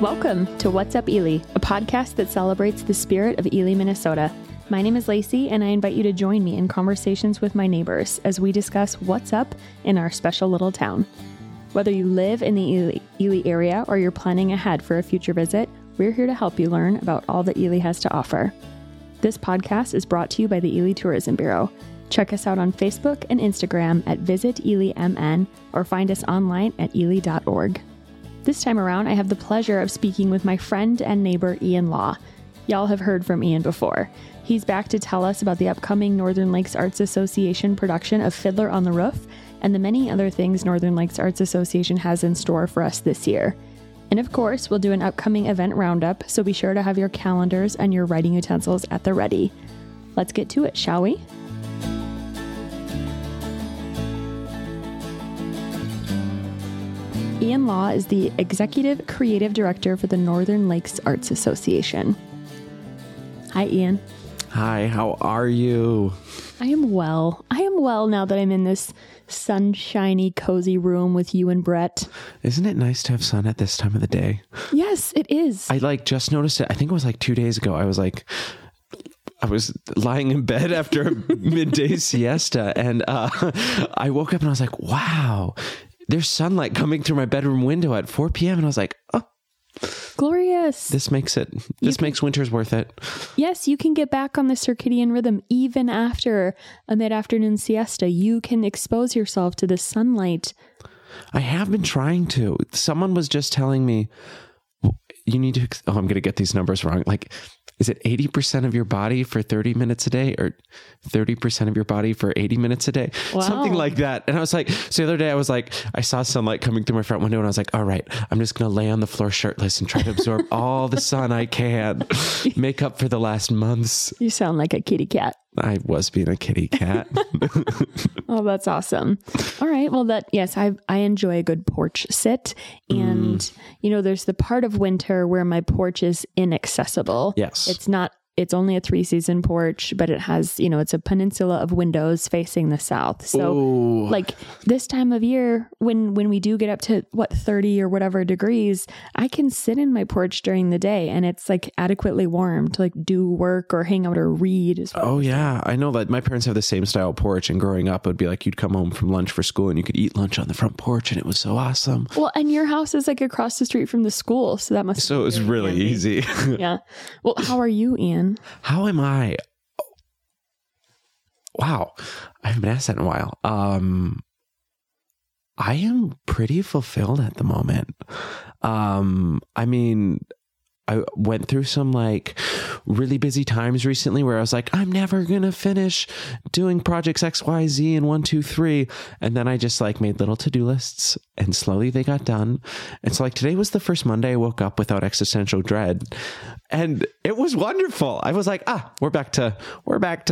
Welcome to What's Up Ely, a podcast that celebrates the spirit of Ely, Minnesota. My name is Lacey, and I invite you to join me in conversations with my neighbors as we discuss what's up in our special little town. Whether you live in the Ely area or you're planning ahead for a future visit, we're here to help you learn about all that Ely has to offer. This podcast is brought to you by the Ely Tourism Bureau. Check us out on Facebook and Instagram at Visit Ely MN or find us online at ely.org. This time around, I have the pleasure of speaking with my friend and neighbor, Ian Lah. Y'all have heard from Ian before. He's back to tell us about the upcoming Northern Lakes Arts Association production of Fiddler on the Roof and the many other things Northern Lakes Arts Association has in store for us this year. And of course, we'll do an upcoming event roundup, so be sure to have your calendars and your writing utensils at the ready. Let's get to it, shall we? Ian Lah is the Executive Creative Director for the Northern Lakes Arts Association. Hi, Ian. Hi, how are you? I am well. I am well now that I'm in this sunshiny, cozy room with you and Brett. Isn't it nice to have sun at this time of the day? Yes, it is. I just noticed it. I think it was 2 days ago. I was lying in bed after a midday siesta, and I woke up and I was like, wow. There's sunlight coming through my bedroom window at 4 p.m. And I was like, oh, glorious. This makes winters worth it. Yes, you can get back on the circadian rhythm even after a mid-afternoon siesta. You can expose yourself to the sunlight. I have been trying to. Someone was just telling me, you need to, I'm going to get these numbers wrong. Is it 80% of your body for 30 minutes a day or 30% of your body for 80 minutes a day? Wow. Something like that. And I was like, so the other day I saw sunlight coming through my front window and I was like, all right, I'm just going to lay on the floor shirtless and try to absorb all the sun I can, make up for the last months. You sound like a kitty cat. I was being a kitty cat. Oh, that's awesome. All right. Well, I enjoy a good porch sit. And, there's the part of winter where my porch is inaccessible. Yes. It's only a 3-season porch, but it has, it's a peninsula of windows facing the south. So this time of year, when we do get up to 30 or whatever degrees, I can sit in my porch during the day and it's adequately warm to do work or hang out or read as well. Oh yeah. I know that my parents have the same style porch, and growing up it would be you'd come home from lunch for school and you could eat lunch on the front porch, and it was so awesome. Well, and your house is across the street from the school. So that must be so it was really easy. Yeah. Well, how are you, Ian? How am I? Wow. I haven't been asked that in a while. I am pretty fulfilled at the moment. I went through some really busy times recently where I was I'm never going to finish doing projects X, Y, Z and 1, 2, 3. And then I just made little to-do lists and slowly they got done. And so today was the first Monday I woke up without existential dread, and it was wonderful. I was we're back to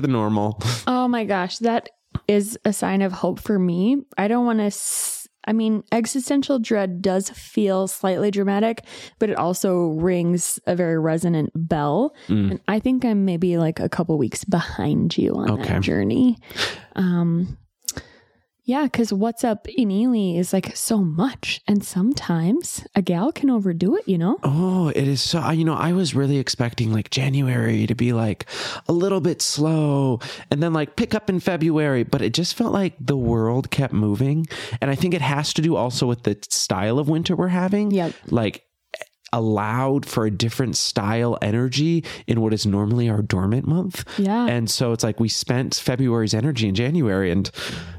the normal. Oh my gosh. That is a sign of hope for me. I don't want to existential dread does feel slightly dramatic, but it also rings a very resonant bell. Mm. And I think I'm maybe a couple weeks behind you on that journey. Yeah, because what's up in Ely is so much. And sometimes a gal can overdo it, Oh, it is so, I was really expecting January to be a little bit slow and then pick up in February. But it just felt like the world kept moving. And I think it has to do also with the style of winter we're having. Yep. Allowed for a different style energy in what is normally our dormant month. Yeah. And so it's we spent February's energy in January, and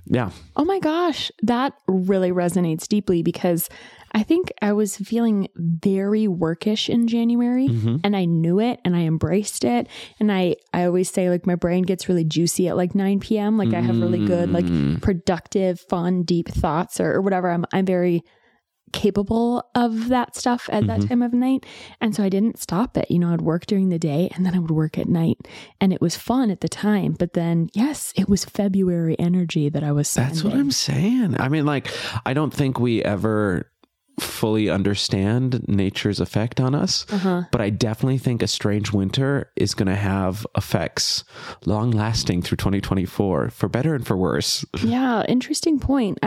yeah. Oh my gosh. That really resonates deeply because I think I was feeling very workish in January, and I knew it and I embraced it. And I always say my brain gets really juicy at 9 PM. I have really good, productive, fun, deep thoughts or whatever. I'm very capable of that stuff at that time of night. And so I didn't stop it. I'd work during the day and then I would work at night, and it was fun at the time. But then yes, it was February energy that I was spending. That's what I'm saying. I don't think we ever fully understand nature's effect on us, but I definitely think a strange winter is going to have effects long lasting through 2024 for better and for worse. Yeah. Interesting point.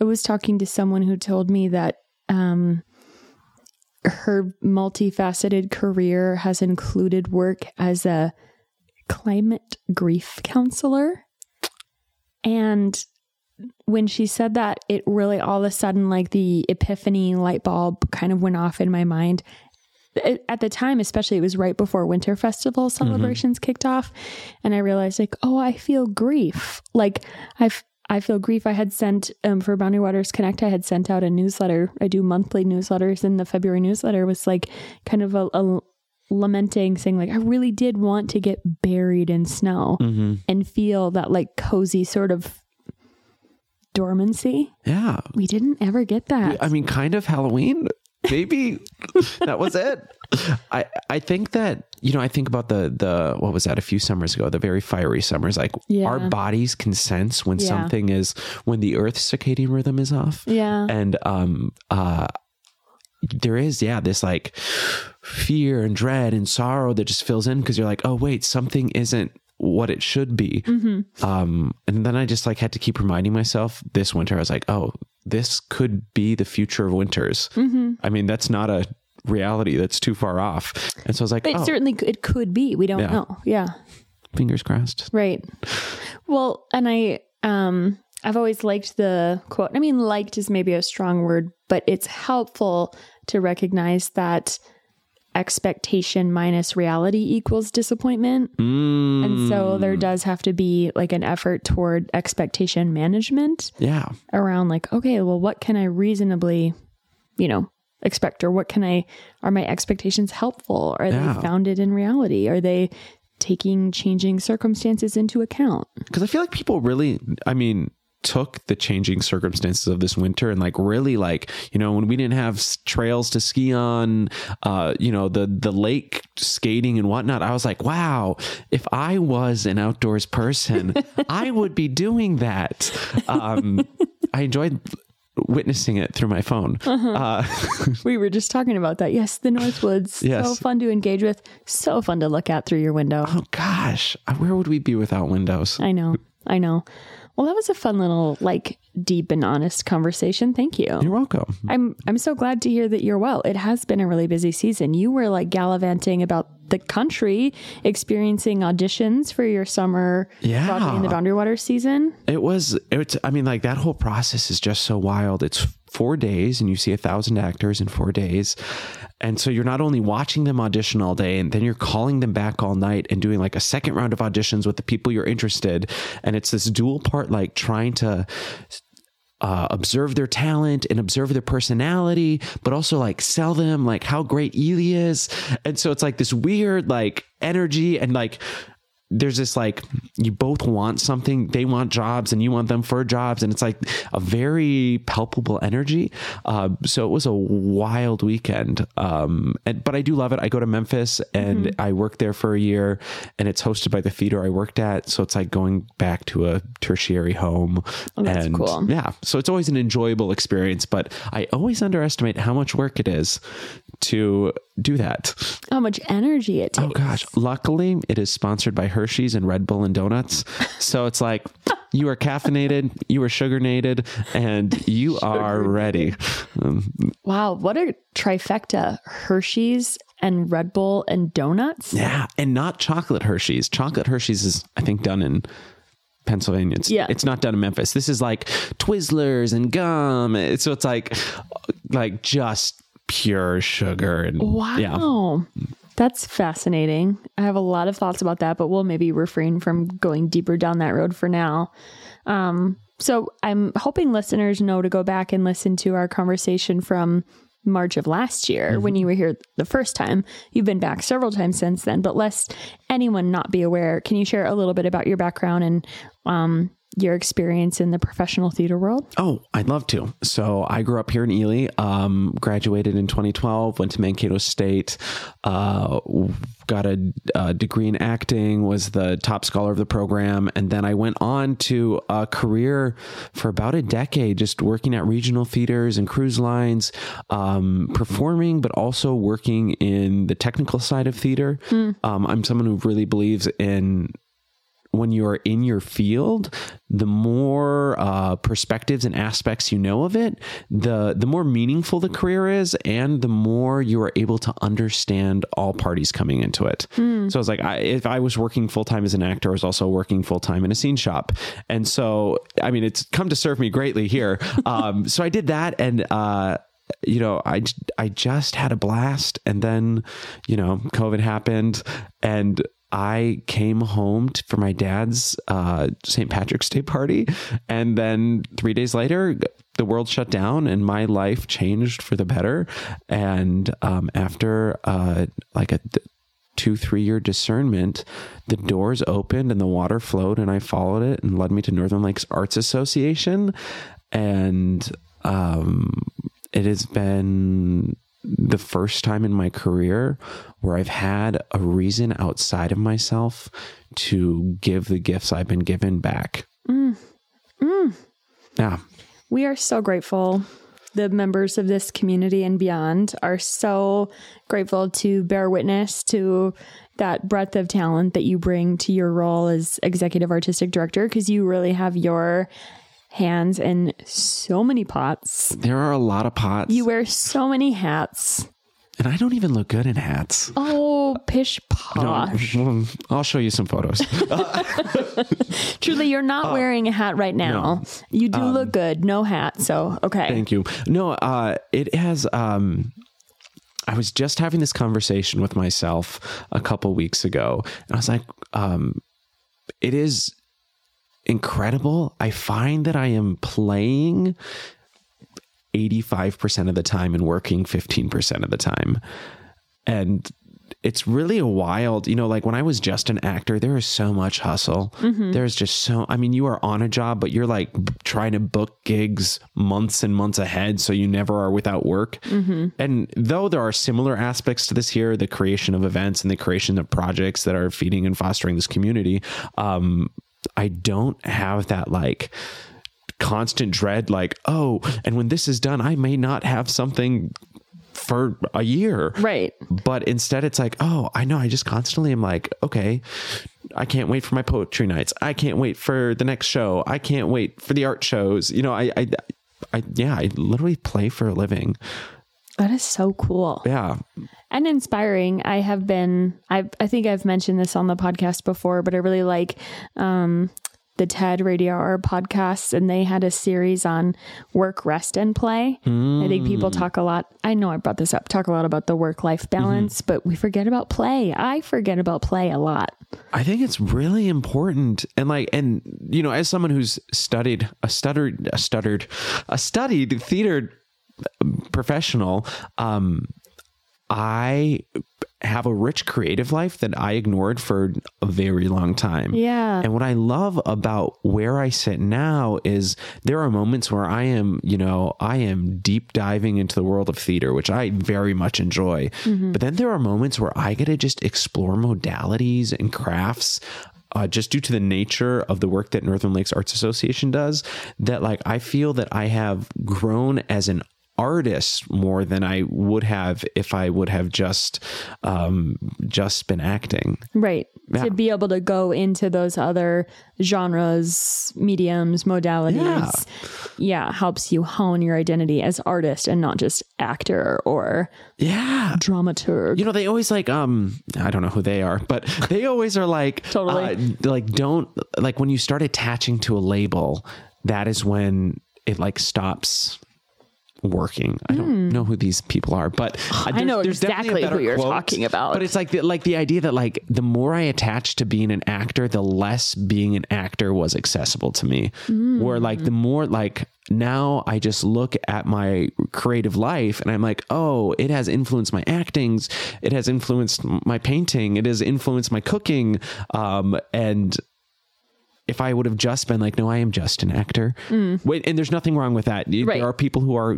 I was talking to someone who told me that her multifaceted career has included work as a climate grief counselor. And when she said that, it really all of a sudden, like the epiphany light bulb kind of went off in my mind. At the time, especially, it was right before Winter Festival celebrations kicked off. And I realized, like, oh, I feel grief. Like I feel grief. I had sent for Boundary Waters Connect, I had sent out a newsletter. I do monthly newsletters, and the February newsletter was like kind of a lamenting, saying like, I really did want to get buried in snow and feel that like cozy sort of dormancy. Yeah. We didn't ever get that. I mean, kind of Halloween, maybe that was it. I think that, you know, I think about the what was that, a few summers ago, the very fiery summers, like our bodies can sense when something is, when the earth's circadian rhythm is off. Yeah. And, there is, this like fear and dread and sorrow that just fills in because you're like, oh wait, something isn't what it should be. And then I just like had to keep reminding myself this winter, I was like, oh, this could be the future of winters. I mean, that's not a reality that's too far off. And so I was like, certainly it could be, we don't know. Yeah. Fingers crossed. Right. Well, and I've always liked the quote. I mean, liked is maybe a strong word, but it's helpful to recognize that expectation minus reality equals disappointment. And so there does have to be like an effort toward expectation management. Yeah. Around like, okay, well, what can I reasonably, you know, expect? Or what can I, are my expectations helpful? Are they founded in reality? Are they taking changing circumstances into account? Because I feel like people really, I mean, took the changing circumstances of this winter and like really like, you know, when we didn't have trails to ski on, you know, the lake skating and whatnot, I was like, wow, if I was an outdoors person, I would be doing that. I enjoyed witnessing it through my phone. We were just talking about that. Yes. The Northwoods. Yes. So fun to engage with. So fun to look at through your window. Oh gosh. Where would we be without windows? I know. Well, that was a fun little, like, deep and honest conversation. Thank you. You're welcome. I'm so glad to hear that you're well. It has been a really busy season. You were, like, gallivanting about the country, experiencing auditions for your summer in the Boundary Waters season. It's, I mean, like, that whole process is just so wild. It's 4 days, and you see 1,000 actors in 4 days. And so you're not only watching them audition all day, and then you're calling them back all night and doing like a second round of auditions with the people you're interested. And it's this dual part, like trying to observe their talent and observe their personality, but also like sell them like how great Ely is. And so it's like this weird like energy and like, there's this like, you both want something, they want jobs and you want them for jobs. And it's like a very palpable energy. So it was a wild weekend. But I do love it. I go to Memphis and I work there for a year, and it's hosted by the theater I worked at. So it's like going back to a tertiary home. Oh, that's cool. Yeah. So it's always an enjoyable experience, but I always underestimate how much work it is to do that. How much energy it takes. Oh gosh. Luckily it is sponsored by Hershey's and Red Bull and donuts. So it's like you are caffeinated, you are sugarnated, and you are ready. Wow. What a trifecta. Hershey's and Red Bull and donuts. Yeah. And not chocolate Hershey's. Chocolate Hershey's is, I think, done in Pennsylvania. It's not done in Memphis. This is like Twizzlers and gum. So it's like just pure sugar. And wow. Yeah. That's fascinating. I have a lot of thoughts about that, but we'll maybe refrain from going deeper down that road for now. So I'm hoping listeners know to go back and listen to our conversation from March of last year when you were here the first time. You've been back several times since then, but lest anyone not be aware, can you share a little bit about your background and your experience in the professional theater world? Oh, I'd love to. So I grew up here in Ely, graduated in 2012, went to Mankato State, got a degree in acting, was the top scholar of the program. And then I went on to a career for about a decade, just working at regional theaters and cruise lines, performing, but also working in the technical side of theater. I'm someone who really believes in when you are in your field, the more perspectives and aspects you know of it, the more meaningful the career is, and the more you are able to understand all parties coming into it. So I was like, if I was working full-time as an actor, I was also working full-time in a scene shop. And so, I mean, it's come to serve me greatly here. So I did that, and you know, I just had a blast. And then, you know, COVID happened, and I came home for my dad's St. Patrick's Day party. And then 3 days later, the world shut down and my life changed for the better. And after like a 2-3 year discernment, the doors opened and the water flowed, and I followed it and led me to Northern Lakes Arts Association. And it has been the first time in my career where I've had a reason outside of myself to give the gifts I've been given back. Yeah. We are so grateful. The members of this community and beyond are so grateful to bear witness to that breadth of talent that you bring to your role as executive artistic director, because you really have your hands in so many pots. There are a lot of pots. You wear so many hats. And I don't even look good in hats. Oh, pish posh. No, I'll show you some photos. Truly, you're not wearing a hat right now. No. You do look good. No hat. So, okay. Thank you. No, it has... I was just having this conversation with myself a couple weeks ago. And I was like, it is incredible. I find that I am playing 85% of the time and working 15% of the time. And it's really a wild, you know, like when I was just an actor, there is so much hustle. There's just so, I mean, you are on a job, but you're like trying to book gigs months and months ahead. So you never are without work. And though there are similar aspects to this here, the creation of events and the creation of projects that are feeding and fostering this community, I don't have that like constant dread, like, oh, and when this is done, I may not have something for a year. Right. But instead it's like, oh, I know. I just constantly am like, okay, I can't wait for my poetry nights. I can't wait for the next show. I can't wait for the art shows. You know, I literally play for a living. That is so cool. Yeah. And inspiring. I have been, I think I've mentioned this on the podcast before, but I really like, the TED Radio Hour podcasts, and they had a series on work, rest, and play. I think people talk a lot. I know I brought this up, talk a lot about the work-life balance, but we forget about play. I forget about play a lot. I think it's really important. And like, and you know, as someone who's studied a studied theater professional, I have a rich creative life that I ignored for a very long time. Yeah. And what I love about where I sit now is there are moments where I am, you know, I am deep diving into the world of theater, which I very much enjoy. But then there are moments where I get to just explore modalities and crafts, just due to the nature of the work that Northern Lakes Arts Association does, that like, I feel that I have grown as an artists more than I would have if I would have just been acting. Right. Yeah. To be able to go into those other genres, mediums, modalities. Yeah. Helps you hone your identity as artist and not just actor or dramaturg. You know, they always like, I don't know who they are, but they always are like, totally. Like when you start attaching to a label, that is when it like stops working. I don't know who these people are, but I know exactly who you're talking about. But it's like the idea that like the more I attached to being an actor, the less being an actor was accessible to me. Where like the more like now I just look at my creative life and I'm like, oh, it has influenced my actings. It has influenced my painting. It has influenced my cooking. And if I would have just been like, no, I am just an actor. Wait, and there's nothing wrong with that. Right. There are people who are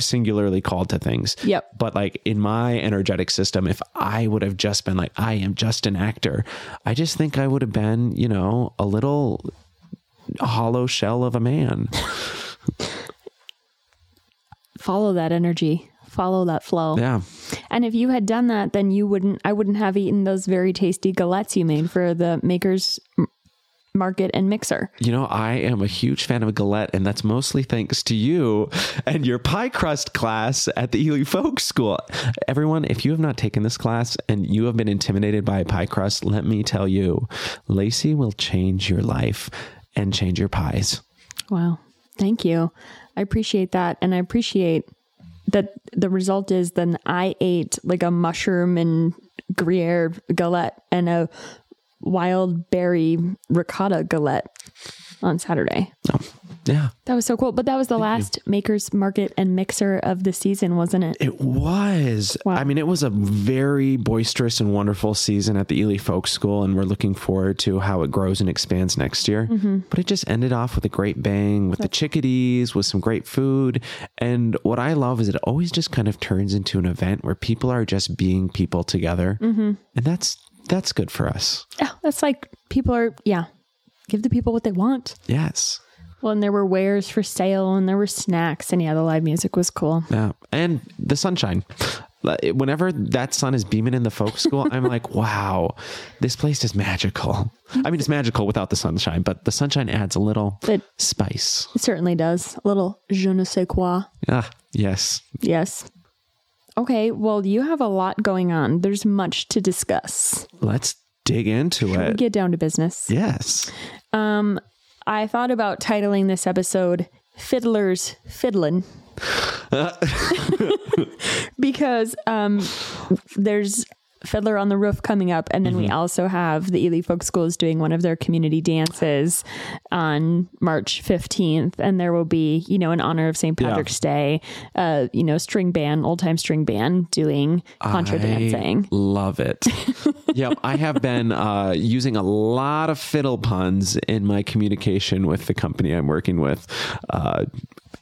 singularly called to things. Yep. But like in my energetic system, if I would have just been like, I am just an actor, I just think I would have been, you know, a little hollow shell of a man. Follow that energy. Follow that flow. Yeah. And if you had done that, then I wouldn't have eaten those very tasty galettes you made for the Maker's market and mixer. You know, I am a huge fan of a galette, and that's mostly thanks to you and your pie crust class at the Ely Folk School. Everyone, if you have not taken this class and you have been intimidated by pie crust, let me tell you, Lacey will change your life and change your pies. Wow. Thank you. I appreciate that. And I appreciate that the result is then I ate like a mushroom and Gruyere galette and a wild berry ricotta galette on Saturday. Oh, yeah. That was so cool. But that was the last Maker's Market and Mixer of the season, wasn't it? It was. Wow. I mean, it was a very boisterous and wonderful season at the Ely Folk School, and we're looking forward to how it grows and expands next year. Mm-hmm. But it just ended off with a great bang, with the chickadees, with some great food. And what I love is it always just kind of turns into an event where people are just being people together. Mm-hmm. And that's good for us. Oh, that's like people are, give the people what they want. Yes. Well, and there were wares for sale and there were snacks and the live music was cool. Yeah. And the sunshine. Whenever that sun is beaming in the folk school, I'm like, wow, this place is magical. I mean, it's magical without the sunshine, but the sunshine adds a little spice. It certainly does. A little je ne sais quoi. Ah, yes. Yes. Okay, well, you have a lot going on. There's much to discuss. Let's dig into it. We get down to business. Yes. I thought about titling this episode Fiddlers Fiddlin'. Because there's Fiddler on the Roof coming up, and then we also have the Ely Folk School is doing one of their community dances on March 15th, and there will be, in honor of St. Patrick's Day, string band, old time string band doing contra dancing. Love it. Yep. I have been using a lot of fiddle puns in my communication with the company I'm working with.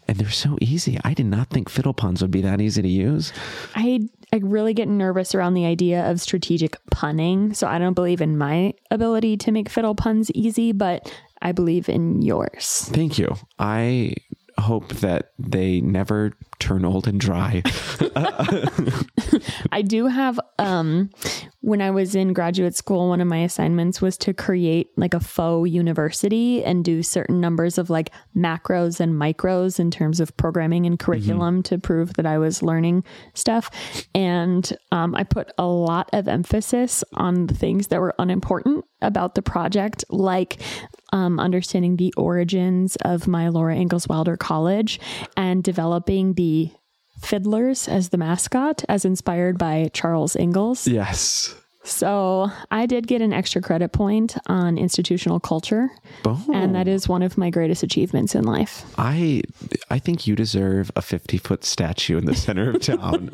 And they're so easy. I did not think fiddle puns would be that easy to use. I really get nervous around the idea of strategic punning. So I don't believe in my ability to make fiddle puns easy, but I believe in yours. Thank you. I hope that they never turn old and dry. I do have, when I was in graduate school, one of my assignments was to create like a faux university and do certain numbers of like macros and micros in terms of programming and curriculum to prove that I was learning stuff. And I put a lot of emphasis on the things that were unimportant about the project, like understanding the origins of my Laura Ingalls Wilder College and developing the Fiddlers as the mascot, as inspired by Charles Ingalls. Yes. So I did get an extra credit point on institutional culture. Boom. And that is one of my greatest achievements in life. I think you deserve a 50-foot statue in the center of town.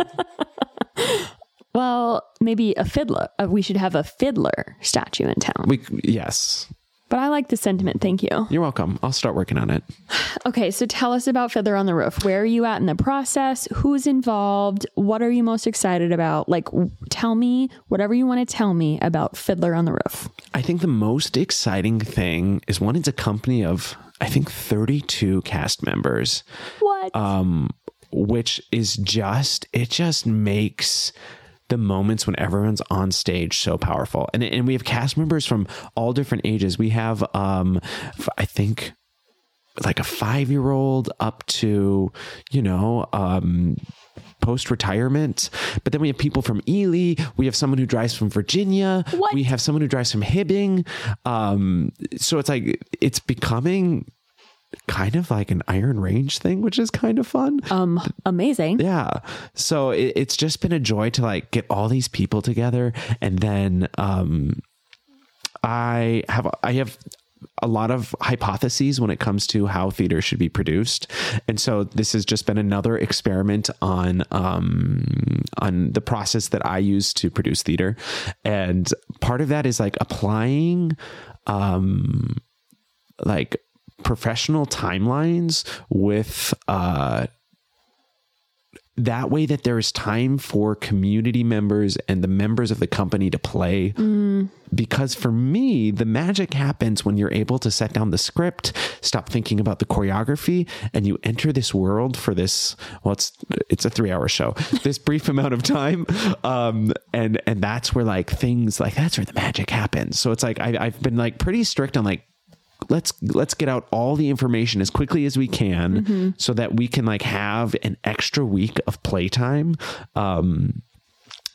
Well, maybe a fiddler. We should have a fiddler statue in town. Yes. But I like the sentiment. Thank you. You're welcome. I'll start working on it. Okay. So tell us about Fiddler on the Roof. Where are you at in the process? Who's involved? What are you most excited about? Like, tell me whatever you want to tell me about Fiddler on the Roof. I think the most exciting thing is it's a company of, I think, 32 cast members. What? Which is it just makes the moments when everyone's on stage so powerful. And we have cast members from all different ages. We have, I think, like a 5-year-old up to, post-retirement. But then we have people from Ely. We have someone who drives from Virginia. What? We have someone who drives from Hibbing. So it's like, it's becoming kind of like an Iron Range thing, which is kind of fun. Amazing. Yeah. So it's just been a joy to like get all these people together. And then I have a lot of hypotheses when it comes to how theater should be produced. And so this has just been another experiment on the process that I use to produce theater. And part of that is like applying like professional timelines with that way that there is time for community members and the members of the company to play. Because for me, the magic happens when you're able to set down the script, stop thinking about the choreography, and you enter this world for this. Well, it's a 3-hour show, this brief amount of time. And that's where the magic happens. So it's like, I've been like pretty strict on like, let's get out all the information as quickly as we can, mm-hmm. so that we can like have an extra week of playtime.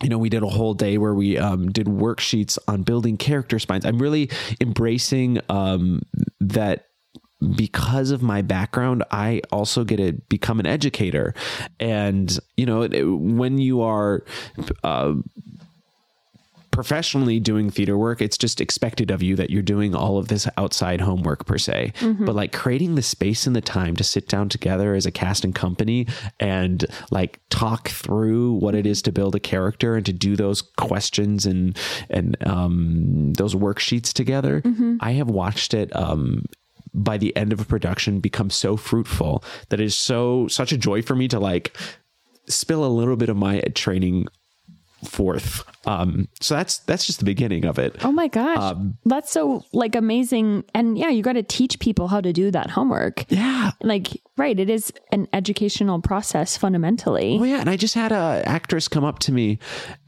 You know, we did a whole day where we did worksheets on building character spines. I'm really embracing that. Because of my background, I also get to become an educator. And, you know, when you are professionally doing theater work, it's just expected of you that you're doing all of this outside homework per se, mm-hmm. but like creating the space and the time to sit down together as a cast and company and like talk through what it is to build a character and to do those questions and those worksheets together. Mm-hmm. I have watched it, by the end of a production becomes so fruitful that it is such a joy for me to like spill a little bit of my training forth. So that's just the beginning of it. Oh my gosh. That's so like amazing. And yeah, you got to teach people how to do that homework. Yeah. Like, right. It is an educational process fundamentally. Oh yeah. And I just had a actress come up to me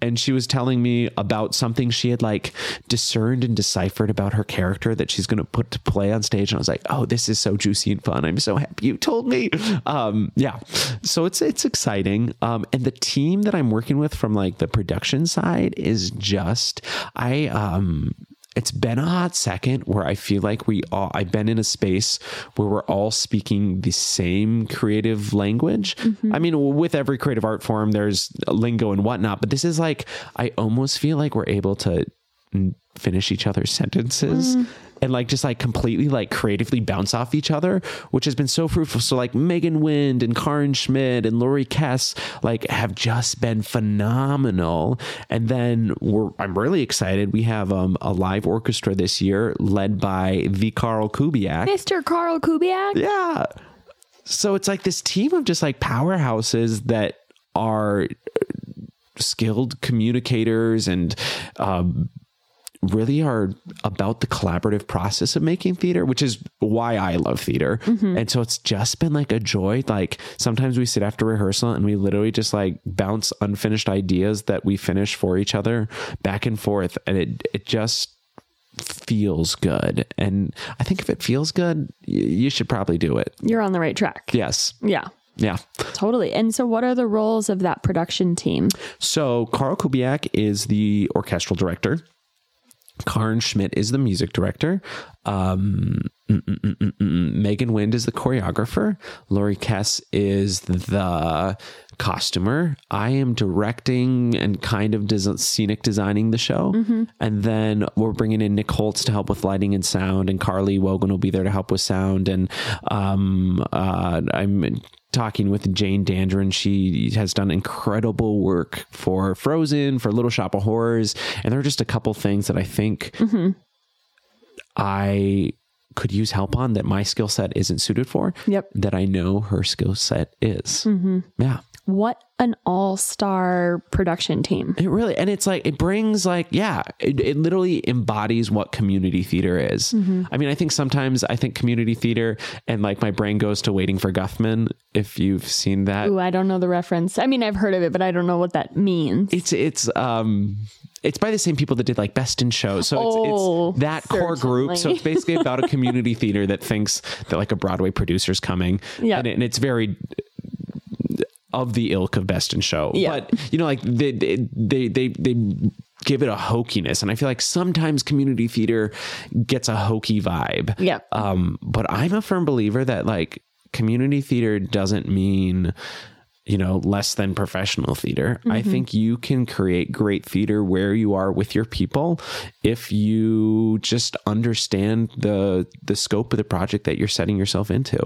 and she was telling me about something she had like discerned and deciphered about her character that she's going to put to play on stage. And I was like, oh, this is so juicy and fun. I'm so happy you told me. Yeah. So it's exciting. And the team that I'm working with from like the production side is just, it's been a hot second where I feel like I've been in a space where we're all speaking the same creative language. Mm-hmm. I mean, with every creative art form, there's lingo and whatnot, but this is like, I almost feel like we're able to finish each other's sentences and like, just like completely like creatively bounce off each other, which has been so fruitful. So like Megan Wind and Karin Schmidt and Lori Kess, like have just been phenomenal. And then I'm really excited. We have a live orchestra this year led by the Carl Kubiak. Mr. Carl Kubiak. Yeah. So it's like this team of just like powerhouses that are skilled communicators and, really are about the collaborative process of making theater, which is why I love theater. Mm-hmm. And so it's just been like a joy. Like sometimes we sit after rehearsal and we literally just like bounce unfinished ideas that we finish for each other back and forth. And it just feels good. And I think if it feels good, you should probably do it. You're on the right track. Yes. Yeah. Yeah, totally. And so what are the roles of that production team? So Carl Kubiak is the orchestral director. Karin Schmidt is the music director. Megan Wind is the choreographer. Lori Kess is the costumer. I am directing and kind of scenic designing the show. Mm-hmm. And then we're bringing in Nick Holtz to help with lighting and sound. And Carly Wogan will be there to help with sound. And I'm talking with Jane Dandrin. She has done incredible work for Frozen, for Little Shop of Horrors. And there are just a couple things that I think mm-hmm. I could use help on that my skill set isn't suited for. Yep. That I know her skill set is. Mm-hmm. Yeah. What an all-star production team. It really, and it's like, it brings like, yeah, it literally embodies what community theater is. Mm-hmm. I mean, I think sometimes I think community theater and like my brain goes to Waiting for Guffman. If you've seen that. Ooh, I don't know the reference. I mean, I've heard of it, but I don't know what that means. It's by the same people that did like Best in Show. So it's that certainly. Core group. So it's basically about a community theater that thinks that like a Broadway producer's coming. Yeah. And it's very of the ilk of Best in Show, yeah. But you know, like they give it a hokiness. And I feel like sometimes community theater gets a hokey vibe. Yeah. But I'm a firm believer that like community theater doesn't mean, you know, less than professional theater. Mm-hmm. I think you can create great theater where you are with your people. If you just understand the scope of the project that you're setting yourself into.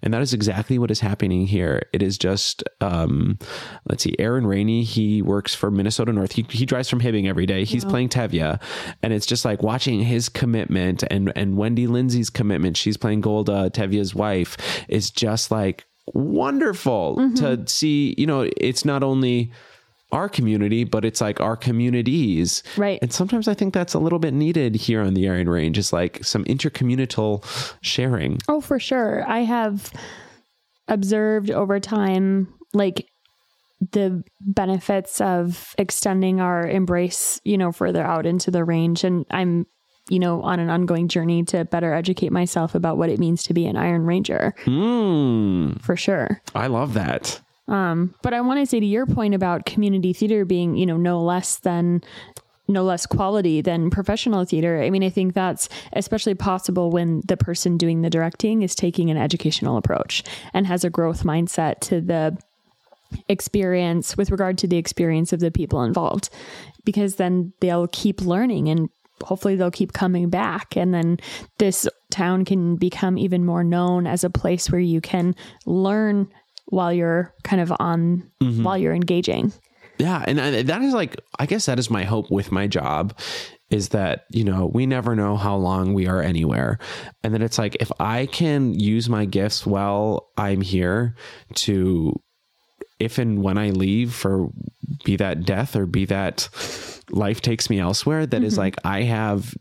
And that is exactly what is happening here. It is just, let's see, Aaron Rainey, he works for Minnesota North. He drives from Hibbing every day. He's playing Tevya. And it's just like watching his commitment and Wendy Lindsay's commitment. She's playing Golda, Tevya's wife, is just like, wonderful mm-hmm. to see, you know, it's not only our community, but it's like our communities. Right. And sometimes I think that's a little bit needed here on the Iron Range. It's like some intercommunal sharing. Oh, for sure. I have observed over time, like the benefits of extending our embrace, you know, further out into the range. And I'm you know, on an ongoing journey to better educate myself about what it means to be an Iron Ranger. Mm. For sure. I love that. But I want to say to your point about community theater being, you know, no less quality than professional theater. I mean, I think that's especially possible when the person doing the directing is taking an educational approach and has a growth mindset to the experience with regard to the experience of the people involved, because then they'll keep learning and hopefully they'll keep coming back. And then this town can become even more known as a place where you can learn while you're kind of on, mm-hmm. while you're engaging. Yeah. And that is like, I guess that is my hope with my job, is that, you know, we never know how long we are anywhere. And then it's like, if I can use my gifts while I'm here to, if and when I leave for be that death or be that life takes me elsewhere, that mm-hmm. is like, I have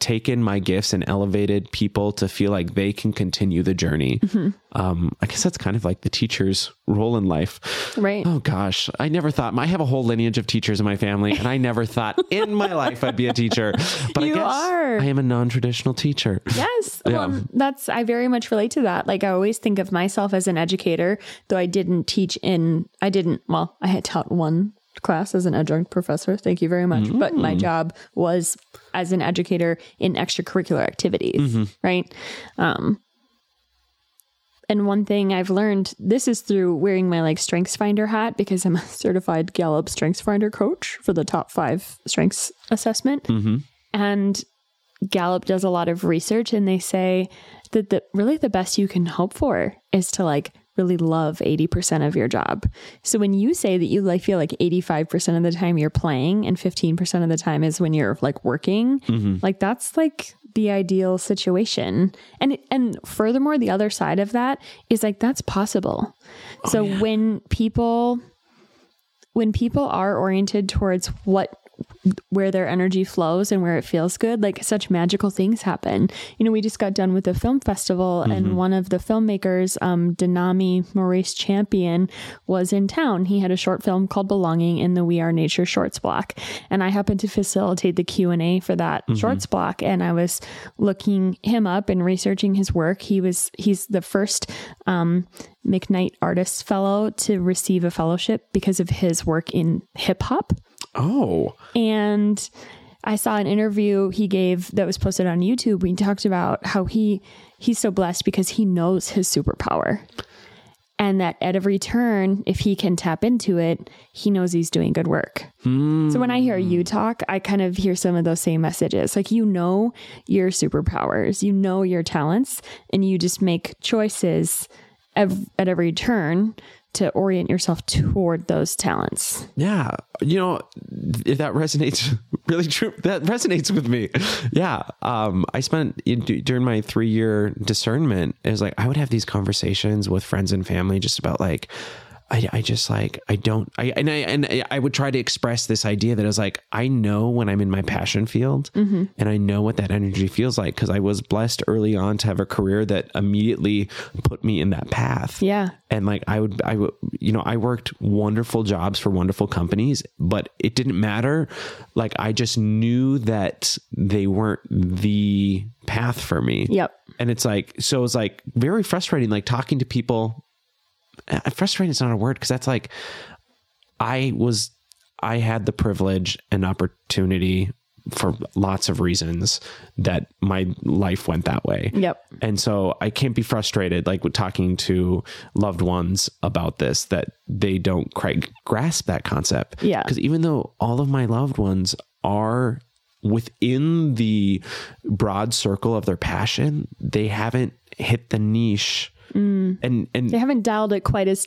taken my gifts and elevated people to feel like they can continue the journey. Mm-hmm. I guess that's kind of like the teacher's role in life. Right. Oh gosh. I have a whole lineage of teachers in my family, and I never thought in my life I'd be a teacher, but you I guess are. I am a non-traditional teacher. Yes. Yeah. Well, I very much relate to that. Like, I always think of myself as an educator, though I had taught one class as an adjunct professor. Thank you very much. Mm-hmm. But my job was as an educator in extracurricular activities. Mm-hmm. Right. And one thing I've learned, this is through wearing my like StrengthsFinder hat, because I'm a certified Gallup StrengthsFinder coach for the top 5 strengths assessment. Mm-hmm. And Gallup does a lot of research, and they say that the best you can hope for is to like really love 80% of your job. So when you say that you like feel like 85% of the time you're playing and 15% of the time is when you're like working, mm-hmm. like that's like the ideal situation. And furthermore, the other side of that is like, that's possible. Oh, so yeah. when people are oriented towards where their energy flows and where it feels good, like such magical things happen. You know, we just got done with a film festival, mm-hmm. and one of the filmmakers, Denami Maurice Champion, was in town. He had a short film called Belonging in the We Are Nature shorts block. And I happened to facilitate the Q&A for that mm-hmm. shorts block. And I was looking him up and researching his work. He's the first, McKnight Artist Fellow to receive a fellowship because of his work in hip hop. Oh. And I saw an interview he gave that was posted on YouTube. We talked about how he's so blessed because he knows his superpower, and that at every turn, if he can tap into it, he knows he's doing good work. Mm. So when I hear you talk, I kind of hear some of those same messages. Like, you know, your superpowers, you know, your talents, and you just make choices at every turn to orient yourself toward those talents. Yeah. You know, if that resonates really true. That resonates with me. Yeah. I spent during my 3-year discernment, it was like, I would have these conversations with friends and family just about like, I would try to express this idea that I was like, I know when I'm in my passion field, mm-hmm. and I know what that energy feels like, because I was blessed early on to have a career that immediately put me in that path. Yeah. And like, I worked wonderful jobs for wonderful companies, but it didn't matter. Like, I just knew that they weren't the path for me. Yep. And it's like, so it's like very frustrating, like talking to people. Frustrating is not a word, because that's like, I had the privilege and opportunity for lots of reasons that my life went that way. Yep. And so I can't be frustrated, like with talking to loved ones about this, that they don't quite grasp that concept. Yeah. Because even though all of my loved ones are within the broad circle of their passion, they haven't hit the niche. Mm. And they haven't dialed it quite as...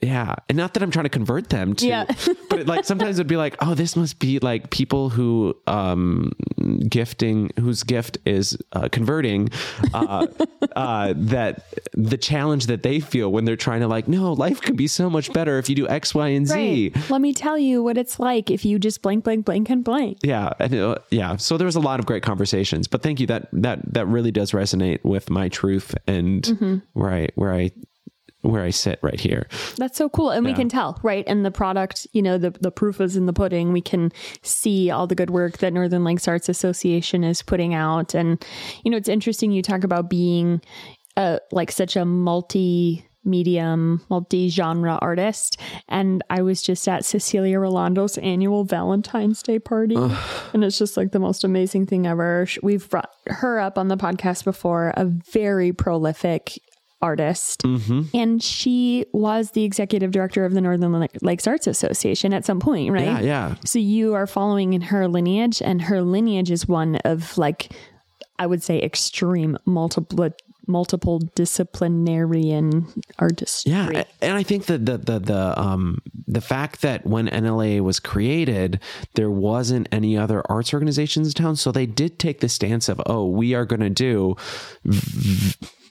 Yeah. And not that I'm trying to convert them to, yeah. but like sometimes it'd be like, oh, this must be like people who whose gift is converting, that the challenge that they feel when they're trying to like, no, life can be so much better if you do X, Y, and Z. Right. Let me tell you what it's like if you just blank, blank, blank, and blank. Yeah. Yeah. So there was a lot of great conversations, but thank you. That really does resonate with my truth and mm-hmm. where I where I sit right here. That's so cool. And we can tell, right? And the product, you know, the proof is in the pudding. We can see all the good work that Northern Lakes Arts Association is putting out. And, you know, it's interesting you talk about being like such a multi-medium, multi-genre artist. And I was just at Cecilia Rolando's annual Valentine's Day party. And it's just like the most amazing thing ever. We've brought her up on the podcast before, a very prolific artist. Mm-hmm. And she was the executive director of the Northern Lakes Arts Association at some point, right? Yeah. So you are following in her lineage, and her lineage is one of, like, I would say extreme multiple disciplinarian artistry. Yeah. And I think that the fact that when NLA was created, there wasn't any other arts organizations in town. So they did take the stance of, we are going to do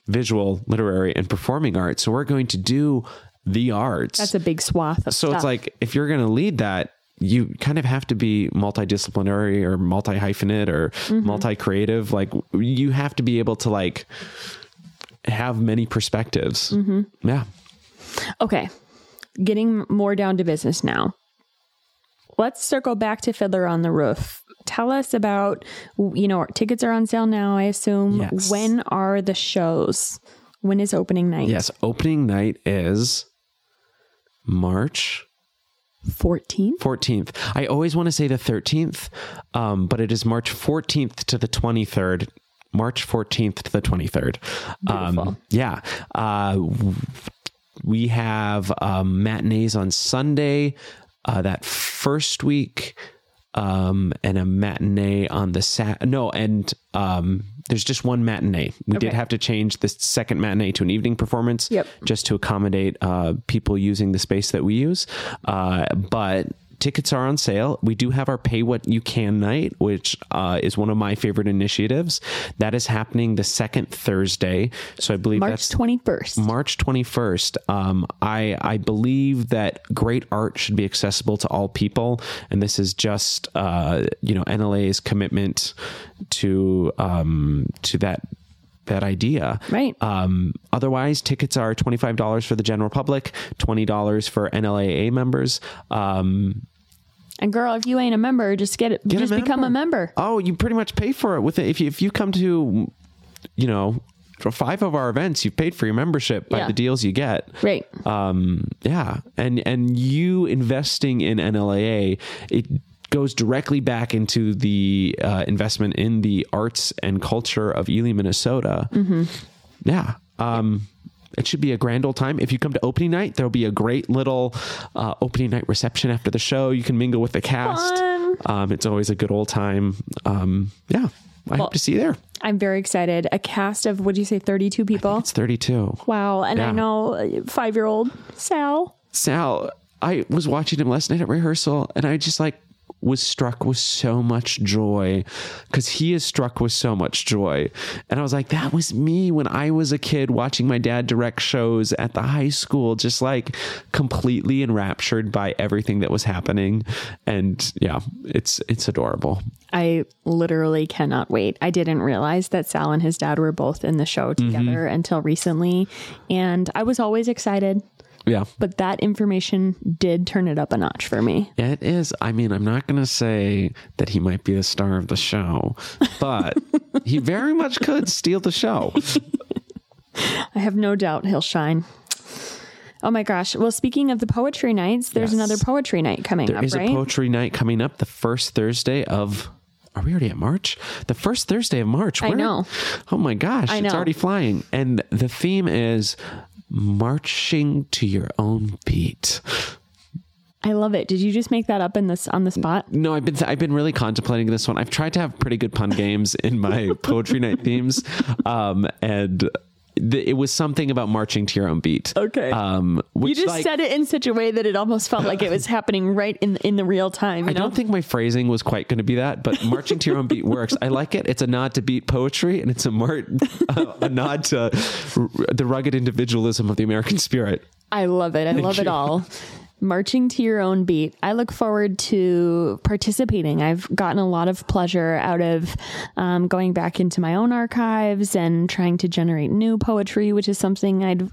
visual, literary, and performing arts. So we're going to do the arts. That's a big swath of stuff. So it's like, if you're going to lead that, you kind of have to be multidisciplinary or multi-hyphenate or multi-creative. Like, you have to be able to, like, have many perspectives. Mm-hmm. Yeah. Okay. Getting more down to business now. Let's circle back to Fiddler on the Roof. Tell us about, you know, tickets are on sale now, I assume. Yes. When are the shows? When is opening night? Yes. Opening night is March 14th? 14th. I always want to say the 13th, but it is March 14th to the 23rd. March 14th to the 23rd. Beautiful. Yeah. We have matinees on Sunday that first week, and a matinee on the there's just one matinee. We did have to change the second matinee to an evening performance just to accommodate people using the space that we use. But tickets are on sale. We do have our Pay What You Can night, which is one of my favorite initiatives. That is happening the second Thursday. So I believe that's March 21st. I believe that great art should be accessible to all people. And this is just, NLA's commitment to that idea. Right. Otherwise, tickets are $25 for the general public, $20 for NLAA members. And girl, if you ain't a member, just become a member. Oh, you pretty much pay for it with it. If you come to, for 5 of our events, you've paid for your membership by the deals you get. Right. Yeah. And you investing in NLAA, it goes directly back into the investment in the arts and culture of Ely, Minnesota. Mm-hmm. Yeah. It should be a grand old time. If you come to opening night, there'll be a great little opening night reception after the show. You can mingle with the cast. It's always a good old time. Yeah. I hope to see you there. I'm very excited. A cast of, what'd you say, 32 people? I think it's 32. Wow. And I know 5-year-old Sal, I was watching him last night at rehearsal, and I just was struck with so much joy, because he is struck with so much joy. And I was like, that was me when I was a kid watching my dad direct shows at the high school, just completely enraptured by everything that was happening. And yeah, it's adorable. I literally cannot wait. I didn't realize that Sal and his dad were both in the show together until recently. And I was always excited. Yeah. But that information did turn it up a notch for me. It is. I mean, I'm not going to say that he might be the star of the show, but he very much could steal the show. I have no doubt he'll shine. Oh my gosh. Well, speaking of the poetry nights, there's another poetry night coming up, right? There is a poetry night coming up the first Thursday of... Are we already at March? The first Thursday of March. I know. Oh my gosh. It's already flying. And the theme is... marching to your own beat. I love it. Did you just make that up on the spot? No, I've been really contemplating this one. I've tried to have pretty good pun games in my poetry night themes, and it was something about marching to your own beat. Okay. Which, you just said it in such a way that it almost felt like it was happening right in the real time. I don't think my phrasing was quite going to be that, but marching to your own beat works. I like it. It's a nod to beat poetry, and it's a nod to the rugged individualism of the American spirit. I love it. Thank you. I love it all. Marching to your own beat. I look forward to participating. I've gotten a lot of pleasure out of going back into my own archives and trying to generate new poetry, which is something I'd,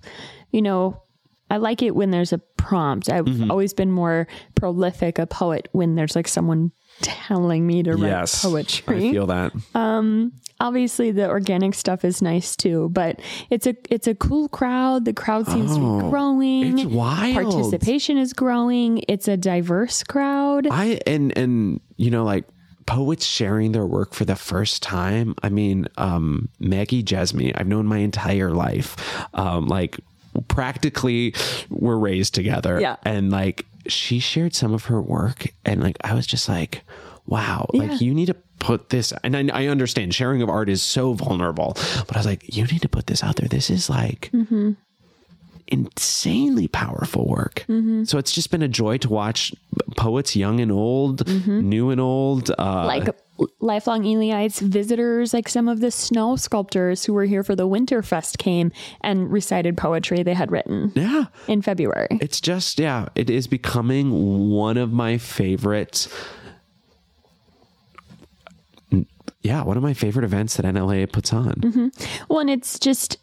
I like it when there's a prompt. I've always been more prolific a poet when there's like someone telling me to write poetry. I feel that. Obviously the organic stuff is nice too, but it's a cool crowd. The crowd seems to be growing. It's wild. Participation is growing. It's a diverse crowd. And you know, like poets sharing their work for the first time. I mean, Maggie Jesme, I've known my entire life. Like practically we're raised together. Yeah. And like she shared some of her work and like I was just like, wow, like you need to put this, and I understand sharing of art is so vulnerable, but I was like, you need to put this out there. This is like insanely powerful work. So it's just been a joy to watch poets young and old, new and old, like lifelong Elyites, visitors, like some of the snow sculptors who were here for the Winterfest came and recited poetry they had written in February. It's just, it is becoming one of my favorite events that NLA puts on. Well, and it's just,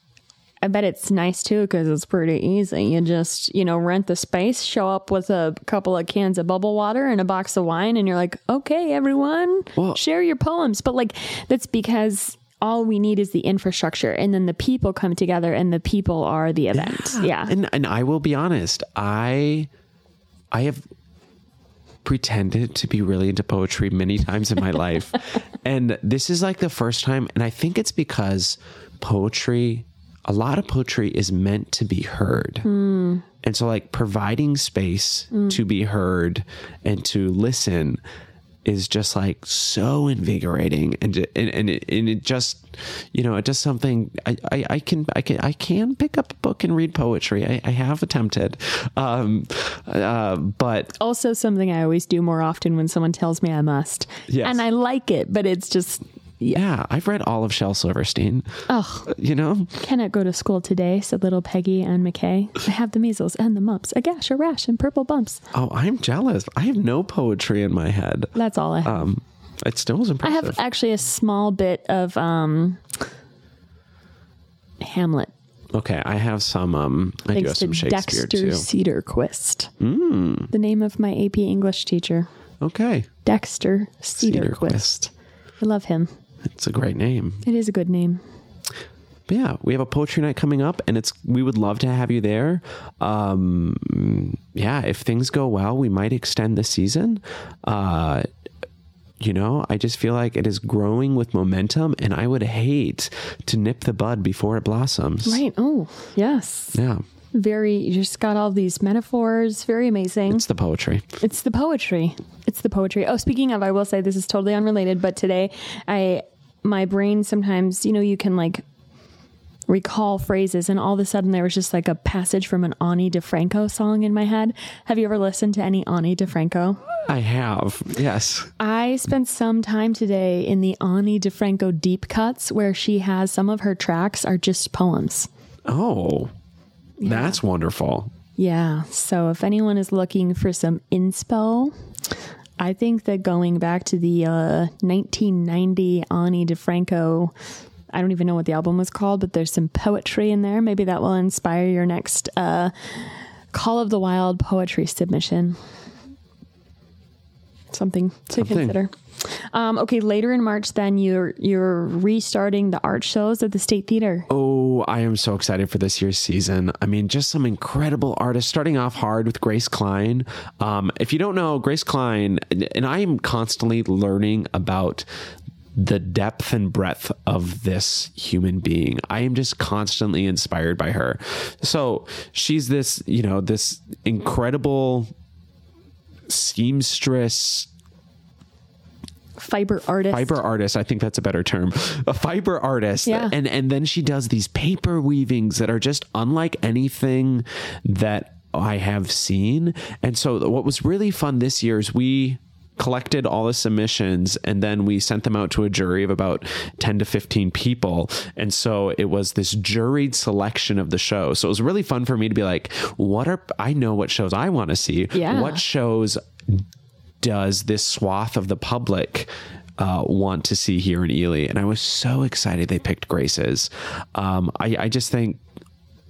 I bet it's nice too, because it's pretty easy. You just, you know, rent the space, show up with a couple of cans of bubble water and a box of wine, and you're like, okay, everyone, share your poems. But like, that's because all we need is the infrastructure, and then the people come together, and the people are the event. Yeah. And I will be honest, I have pretended to be really into poetry many times in my life. And this is like the first time. And I think it's because poetry, a lot of poetry is meant to be heard. And so like providing space to be heard and to listen is just like so invigorating. And it just, you know, it does something. I can pick up a book and read poetry. I have attempted. But also something I always do more often when someone tells me I must, and I like it, but it's just, I've read all of Shel Silverstein. Oh, you know, cannot go to school today, said little Peggy and McKay. I have the measles and the mumps, a gash, a rash, and purple bumps. Oh, I'm jealous. I have no poetry in my head. That's all I have. It still is impressive. I have actually a small bit of Hamlet. Okay, I have some. I do have some Shakespeare too. Dexter Cedarquist. The name of my AP English teacher. Okay, Dexter Cedarquist. I love him. It's a great name. It is a good name. But yeah, we have a poetry night coming up, and we would love to have you there. If things go well, we might extend the season. You know, I just feel like it is growing with momentum, and I would hate to nip the bud before it blossoms. Right. Oh, yes. Yeah. Very, you just got all these metaphors. Very amazing. It's the poetry. Oh, speaking of, I will say this is totally unrelated, but today my brain sometimes, you know, you can like recall phrases, and all of a sudden there was just like a passage from an Ani DeFranco song in my head. Have you ever listened to any Ani DeFranco? I have, yes. I spent some time today in the Ani DeFranco deep cuts, where she has some of her tracks are just poems. Oh, yeah. That's wonderful. Yeah. So if anyone is looking for some inspo, I think that going back to the 1990 Ani DeFranco, I don't even know what the album was called, but there's some poetry in there. Maybe that will inspire your next Call of the Wild poetry submission. Something to consider. Okay, later in March, then you're restarting the art shows at the State Theater. Oh, I am so excited for this year's season. I mean, just some incredible artists, starting off hard with Grace Klein. If you don't know Grace Klein, and I am constantly learning about the depth and breadth of this human being. I am just constantly inspired by her. So she's this, you know, this incredible seamstress, fiber artist. I think that's a better term, a fiber artist. Yeah. And then she does these paper weavings that are just unlike anything that I have seen. And so what was really fun this year is we collected all the submissions, and then we sent them out to a jury of about 10 to 15 people. And so it was this juried selection of the show. So it was really fun for me to be like, I know what shows I want to see. Yeah. What shows does this swath of the public want to see here in Ely? And I was so excited they picked Grace's. I just think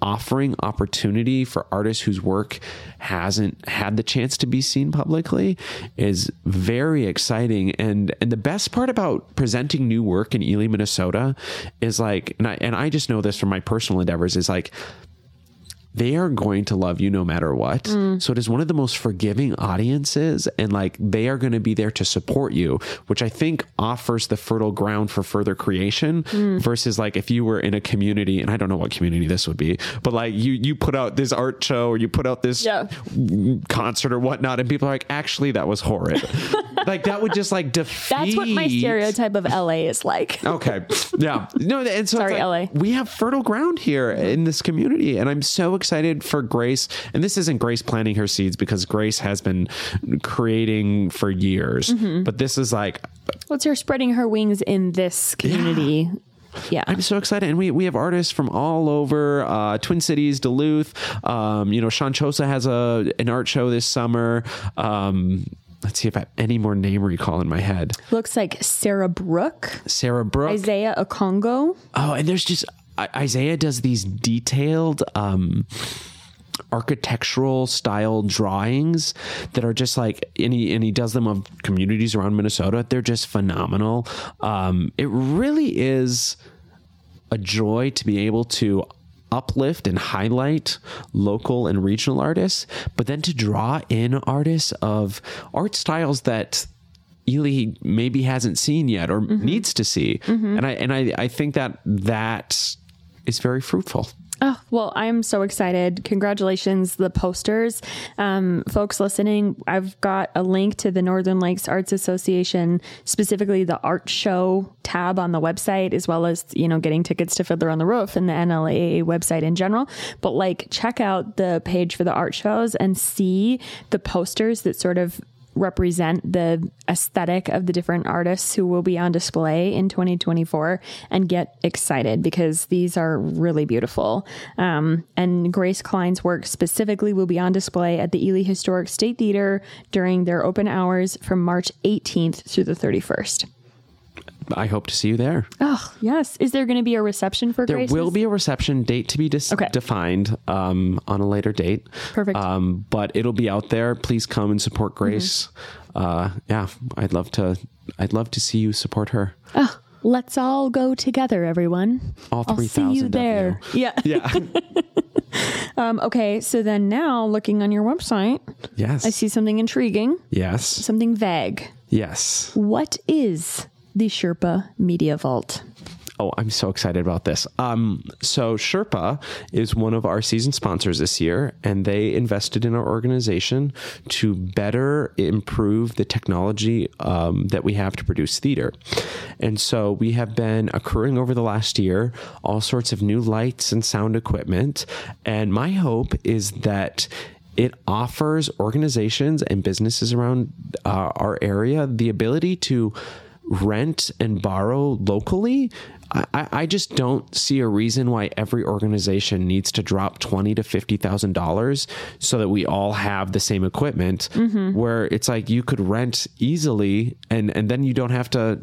offering opportunity for artists whose work hasn't had the chance to be seen publicly is very exciting. And the best part about presenting new work in Ely, Minnesota is like, and I just know this from my personal endeavors, is like, they are going to love you no matter what. Mm. So it is one of the most forgiving audiences, and like they are going to be there to support you, which I think offers the fertile ground for further creation versus like if you were in a community, and I don't know what community this would be, but like you put out this art show or you put out this concert or whatnot, and people are like, actually, that was horrid. Like that would just like defeat. That's what my stereotype of LA is like. Okay. Yeah. No. And so sorry, like, LA. We have fertile ground here in this community, and I'm so excited for Grace. And this isn't Grace planting her seeds, because Grace has been creating for years, but this is like, what's her spreading her wings in this community. Yeah. I'm so excited. And we have artists from all over, Twin Cities, Duluth, Shanchosa has an art show this summer. Let's see if I have any more name recall in my head. Looks like Sarah Brooke, Isaiah Okongo. Oh, and there's just, Isaiah does these detailed architectural style drawings that are just like, and he does them of communities around Minnesota. They're just phenomenal. It really is a joy to be able to uplift and highlight local and regional artists, but then to draw in artists of art styles that Ely maybe hasn't seen yet or needs to see. And I think that is very fruitful. Oh, well, I'm so excited. Congratulations, the posters. Folks listening, I've got a link to the Northern Lakes Arts Association, specifically the art show tab on the website, as well as, getting tickets to Fiddler on the Roof and the NLAA website in general. But like, check out the page for the art shows and see the posters that sort of represent the aesthetic of the different artists who will be on display in 2024, and get excited, because these are really beautiful. And Grace Klein's work specifically will be on display at the Ely Historic State Theater during their open hours from March 18th through the 31st. I hope to see you there. Oh, yes. Is there going to be a reception for Grace? There will be a reception date to be defined on a later date. Perfect. But it'll be out there. Please come and support Grace. I'd love to see you support her. Oh, let's all go together, everyone. All 3,000 of you. I'll see you there. Yeah. Okay. So then now, looking on your website. Yes. I see something intriguing. Yes. Something vague. Yes. What is the Sherpa Media Vault? Oh, I'm so excited about this. So Sherpa is one of our season sponsors this year, and they invested in our organization to better improve the technology that we have to produce theater. And so we have been accruing over the last year all sorts of new lights and sound equipment. And my hope is that it offers organizations and businesses around our area the ability to rent and borrow locally. I just don't see a reason why every organization needs to drop $20,000 to $50,000 so that we all have the same equipment, where it's like you could rent easily and then you don't have to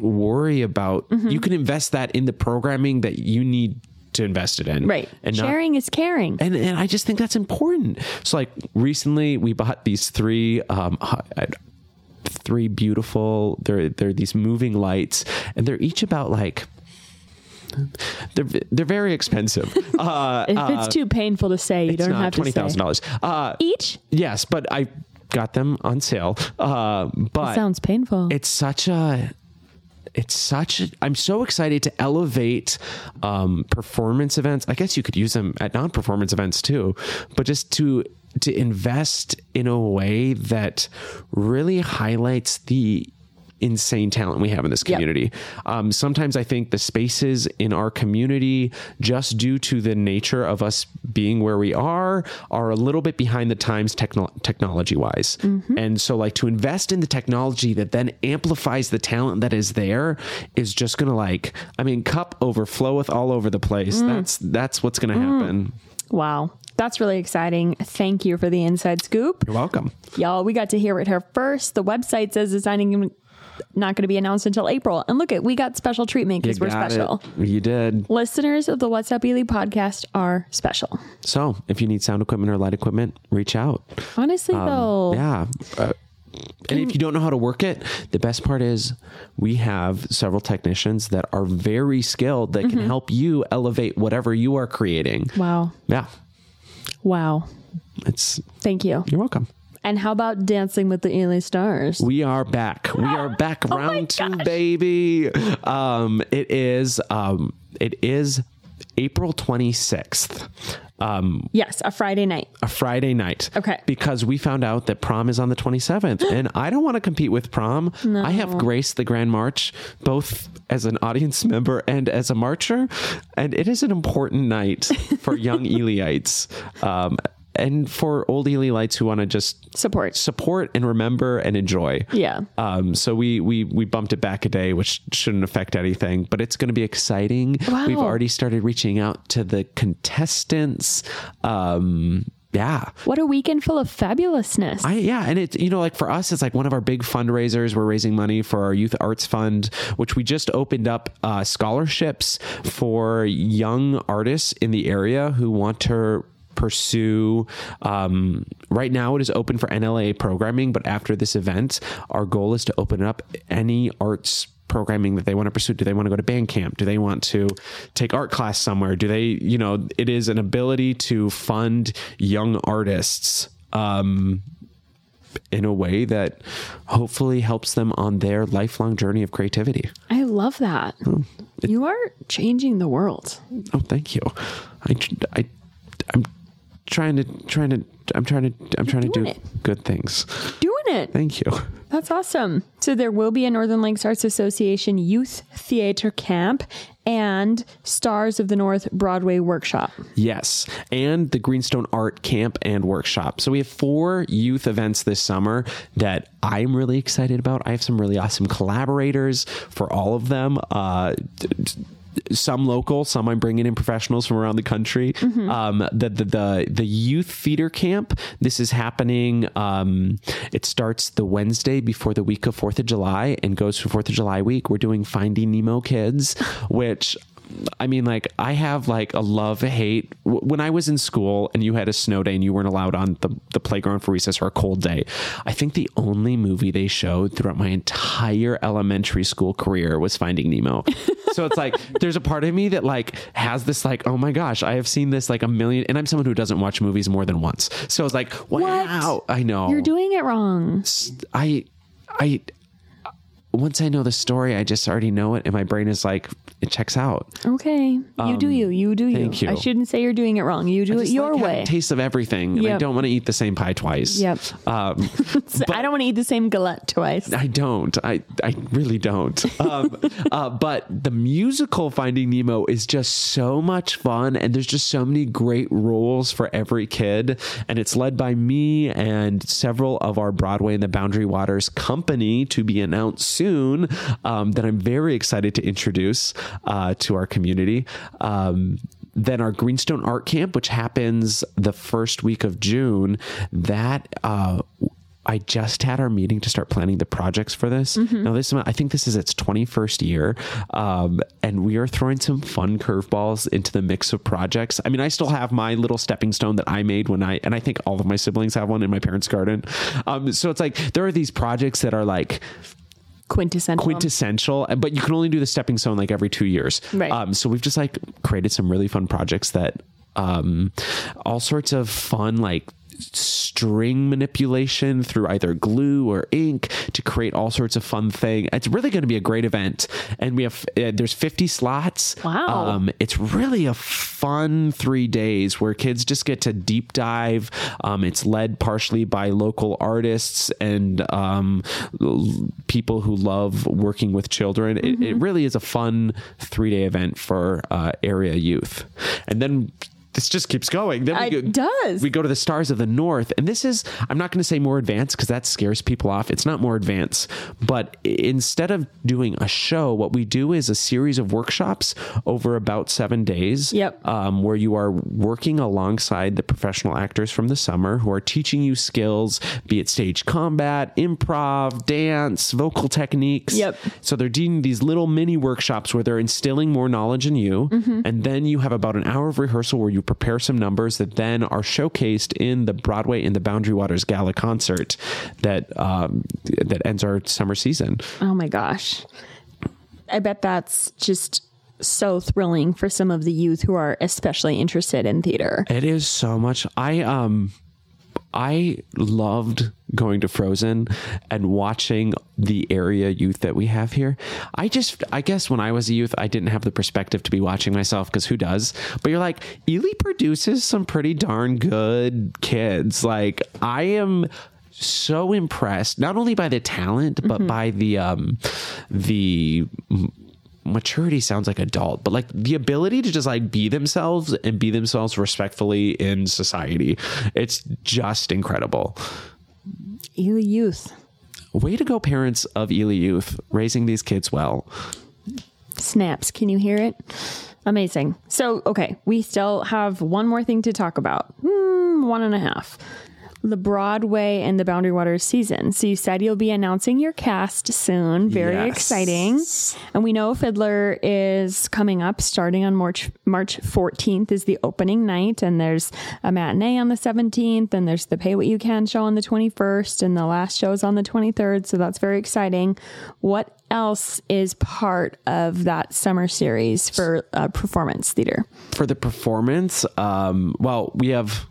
worry about, you can invest that in the programming that you need to invest it in. Right. And sharing is caring. And I just think that's important. So like recently we bought these three beautiful, they're these moving lights, and they're each about like, they're very expensive. If it's too painful to say, you don't have to say. $20,000 each. Yes, but I got them on sale. But it sounds painful. I'm so excited to elevate performance events. I guess you could use them at non-performance events too, but just to invest in a way that really highlights the insane talent we have in this community. Yep. Sometimes I think the spaces in our community, just due to the nature of us being where we are a little bit behind the times technology wise. And so like to invest in the technology that then amplifies the talent that is there is just going to cup overfloweth all over the place. That's what's going to happen. Wow. That's really exciting. Thank you for the inside scoop. You're welcome. Y'all, we got to hear it here first. The website says designing not going to be announced until April. And look, we got special treatment because we're special. You did. Listeners of the What's Up Ely podcast are special. So if you need sound equipment or light equipment, reach out. Honestly, though. Yeah. And if you don't know how to work it, the best part is we have several technicians that are very skilled that can help you elevate whatever you are creating. Wow. Yeah. Wow. Thank you. You're welcome. And how about Dancing with the Ely Stars? We are back. We are back. Round 2, baby. It is April 26th. Yes, a Friday night. A Friday night. Okay. Because we found out that prom is on the 27th, and I don't want to compete with prom. No. I have graced the Grand March, both as an audience member and as a marcher, and it is an important night for young Elyites. And for old Elylites who want to just support and remember and enjoy. Yeah. So we bumped it back a day, which shouldn't affect anything, but it's going to be exciting. Wow. We've already started reaching out to the contestants. Yeah. What a weekend full of fabulousness. And it's, like for us, it's like one of our big fundraisers. We're raising money for our Youth Arts Fund, which we just opened up scholarships for young artists in the area who want to pursue. Right now it is open for NLA programming, but after this event, our goal is to open up any arts programming that they want to pursue. Do they want to go to band camp? Do they want to take art class somewhere? Do they, it is an ability to fund young artists, in a way that hopefully helps them on their lifelong journey of creativity. I love that. You are changing the world. Oh, thank you. I'm trying to do good things. Doing it. Thank you. That's awesome. So there will be a Northern Lakes Arts Association Youth Theater Camp and Stars of the North Broadway Workshop. Yes. And the Greenstone Art Camp and Workshop. So we have 4 youth events this summer that I'm really excited about. I have some really awesome collaborators for all of them. Some local, some I'm bringing in professionals from around the country. The youth theater camp, this is happening. It starts the Wednesday before the week of 4th of July and goes for 4th of July week. We're doing Finding Nemo Kids, which I have a love hate. When I was in school and you had a snow day and you weren't allowed on the playground for recess or a cold day, I think the only movie they showed throughout my entire elementary school career was Finding Nemo. So it's there's a part of me that has this oh my gosh, I have seen this a million, and I'm someone who doesn't watch movies more than once. So it's wow, what? I know. You're doing it wrong. I once I know the story, I just already know it. And my brain is it checks out. Okay. You do you. Thank you. I shouldn't say you're doing it wrong. You do it your way. Taste of everything. Yep. And I don't want to eat the same pie twice. Yep. I don't want to eat the same galette twice. I don't. I really don't. But the musical Finding Nemo is just so much fun. And there's just so many great roles for every kid. And it's led by me and several of our Broadway and the Boundary Waters company to be announced soon, that I'm very excited to introduce to our community. Then our Greenstone Art Camp, which happens the first week of June, that I just had our meeting to start planning the projects for this. Now this month, I think this is its 21st year. And we are throwing some fun curveballs into the mix of projects. I still have my little stepping stone that I made and I think all of my siblings have one in my parents' garden. So it's there are these projects that are quintessential, but you can only do the stepping stone every 2 years. Right. So we've just created some really fun projects that, all sorts of fun, string manipulation through either glue or ink to create all sorts of fun things. It's really going to be a great event. And we have, there's 50 slots. Wow. It's really a fun 3 days where kids just get to deep dive. It's led partially by local artists and, people who love working with children. It really is a fun 3-day event for, area youth. And then This just keeps going. Then we go to the Stars of the North, and this is, I'm not going to say more advanced because that scares people off. It's not more advanced, but instead of doing a show, what we do is a series of workshops over about 7 days. Yep. Where you are working alongside the professional actors from the summer who are teaching you skills, be it stage combat, improv, dance, vocal techniques. Yep. So they're doing these little mini workshops where they're instilling more knowledge in you. Mm-hmm. And then you have about an hour of rehearsal where you prepare some numbers that then are showcased in the Broadway and the Boundary Waters Gala concert that that ends our summer season. Oh my gosh. I bet that's just so thrilling for some of the youth who are especially interested in theater. It is so much. I loved going to Frozen and watching the area youth that we have here. I guess when I was a youth, I didn't have the perspective to be watching myself, because who does? But you're like, Ely produces some pretty darn good kids. Like, I am so impressed, not only by the talent, but by the maturity sounds like adult, but like the ability to just like be themselves and be themselves respectfully in society. It's just incredible. Ely Youth. Way to go, parents of Ely Youth, raising these kids well. Snaps. Can you hear it? Amazing. So, okay, we still have one more thing to talk about. One and a half. The Broadway and the Boundary Waters season. So you said you'll be announcing your cast soon. Very exciting. And we know Fiddler is coming up starting on March 14th is the opening night. And there's a matinee on the 17th. And there's the Pay What You Can show on the 21st. And the last show is on the 23rd. So that's very exciting. What else is part of that summer series for performance theater? For the performance, well, we have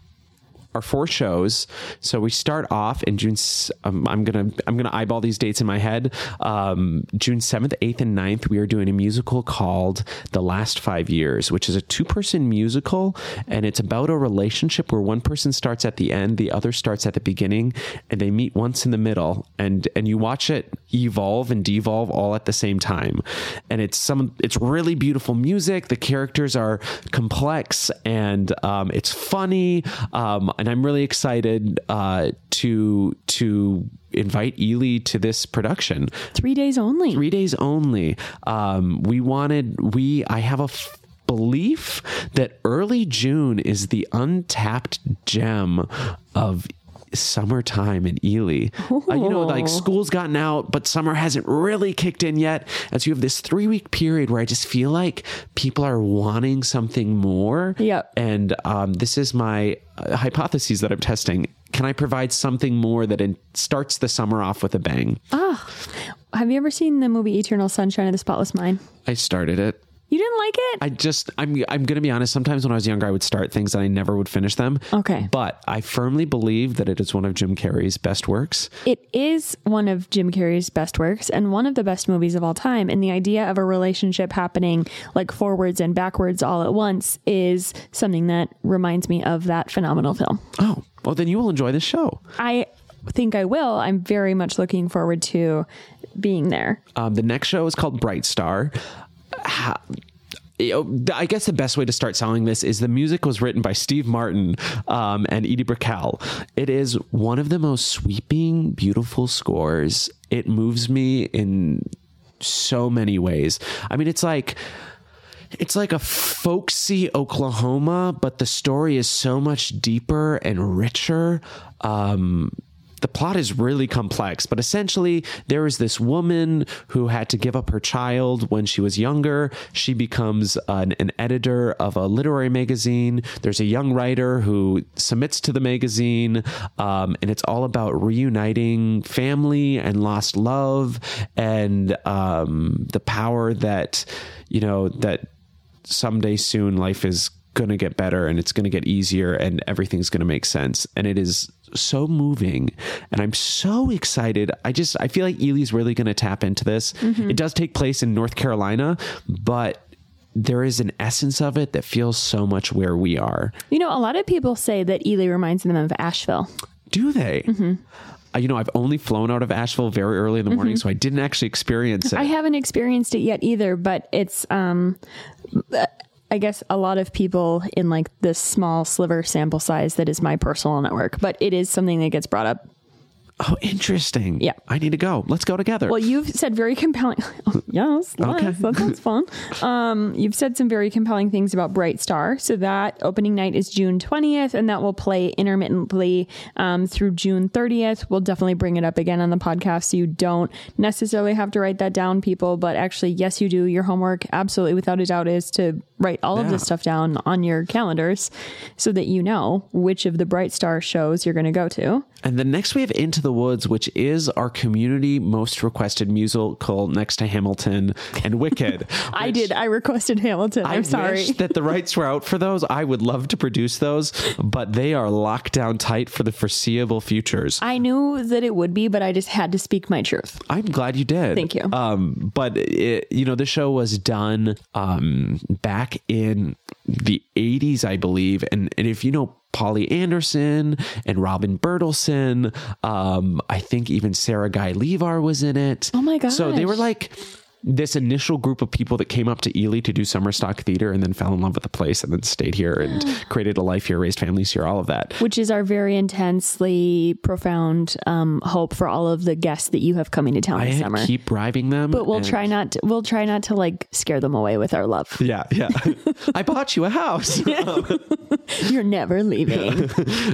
our four shows. So we start off in June. I'm gonna eyeball these dates in my head. June 7th, 8th, and 9th, we are doing a musical called The Last 5 Years, which is a 2-person musical, and it's about a relationship where one person starts at the end, the other starts at the beginning, and they meet once in the middle, and you watch it evolve and devolve all at the same time. And it's really beautiful music. The characters are complex, and it's funny. And I'm really excited to invite Ely to this production. 3 days only. I have a belief that early June is the untapped gem of summertime in Ely. Like school's gotten out, but summer hasn't really kicked in yet. And so you have this 3-week period where I just feel like people are wanting something more. Yep. And this is my hypothesis that I'm testing. Can I provide something more that starts the summer off with a bang? Oh, have you ever seen the movie Eternal Sunshine of the Spotless Mind? I started it. You didn't like it? I'm going to be honest. Sometimes when I was younger, I would start things and I never would finish them. Okay. But I firmly believe that it is one of Jim Carrey's best works. It is one of Jim Carrey's best works and one of the best movies of all time. And the idea of a relationship happening like forwards and backwards all at once is something that reminds me of that phenomenal film. Oh, well, then you will enjoy this show. I think I will. I'm very much looking forward to being there. The next show is called Bright Star. I guess the best way to start selling this is the music was written by Steve Martin and Edie Brickell. It is one of the most sweeping, beautiful scores. It moves me in so many ways. I mean, it's like a folksy Oklahoma, but the story is so much deeper and richer. The plot is really complex, but essentially there is this woman who had to give up her child when she was younger. She becomes an editor of a literary magazine. There's a young writer who submits to the magazine, and it's all about reuniting family and lost love and the power that, you know, that someday soon life is going to get better and it's going to get easier and everything's going to make sense. And it is so moving and I'm so excited. I feel like Ely's really going to tap into this. Mm-hmm. It does take place in North Carolina, but there is an essence of it that feels so much where we are. You know, a lot of people say that Ely reminds them of Asheville. Do they? Mm-hmm. You know, I've only flown out of Asheville very early in the morning, so I didn't actually experience it. I haven't experienced it yet either, but it's I guess a lot of people in like this small sliver sample size that is my personal network, but it is something that gets brought up. Oh, interesting. Yeah. I need to go. Let's go together. Well, you've said very compelling. Yes. Nice. Okay. That sounds fun. You've said some very compelling things about Bright Star. So that opening night is June 20th, and that will play intermittently through June 30th. We'll definitely bring it up again on the podcast. So you don't necessarily have to write that down, people, but actually, yes, you do. Your homework, absolutely, without a doubt, is to write all of this stuff down on your calendars so that you know which of the Bright Star shows you're going to go to. And then next we have Into the Woods, which is our community most requested musical next to Hamilton and Wicked. I requested Hamilton. I'm sorry. I wish that the rights were out for those. I would love to produce those, but they are locked down tight for the foreseeable futures. I knew that it would be, but I just had to speak my truth. I'm glad you did. Thank you. But it, you know, the show was done back in the 80s, I believe. And if you know Polly Anderson and Robin Bertelsen, I think even Sarah Guy Levar was in it. Oh my gosh. So they were like this initial group of people that came up to Ely to do summer stock theater and then fell in love with the place and then stayed here and created a life here, raised families here, all of that. Which is our very intensely profound hope for all of the guests that you have coming to town this summer. Keep bribing them. But we'll try not to like scare them away with our love. Yeah. Yeah. I bought you a house. You're never leaving.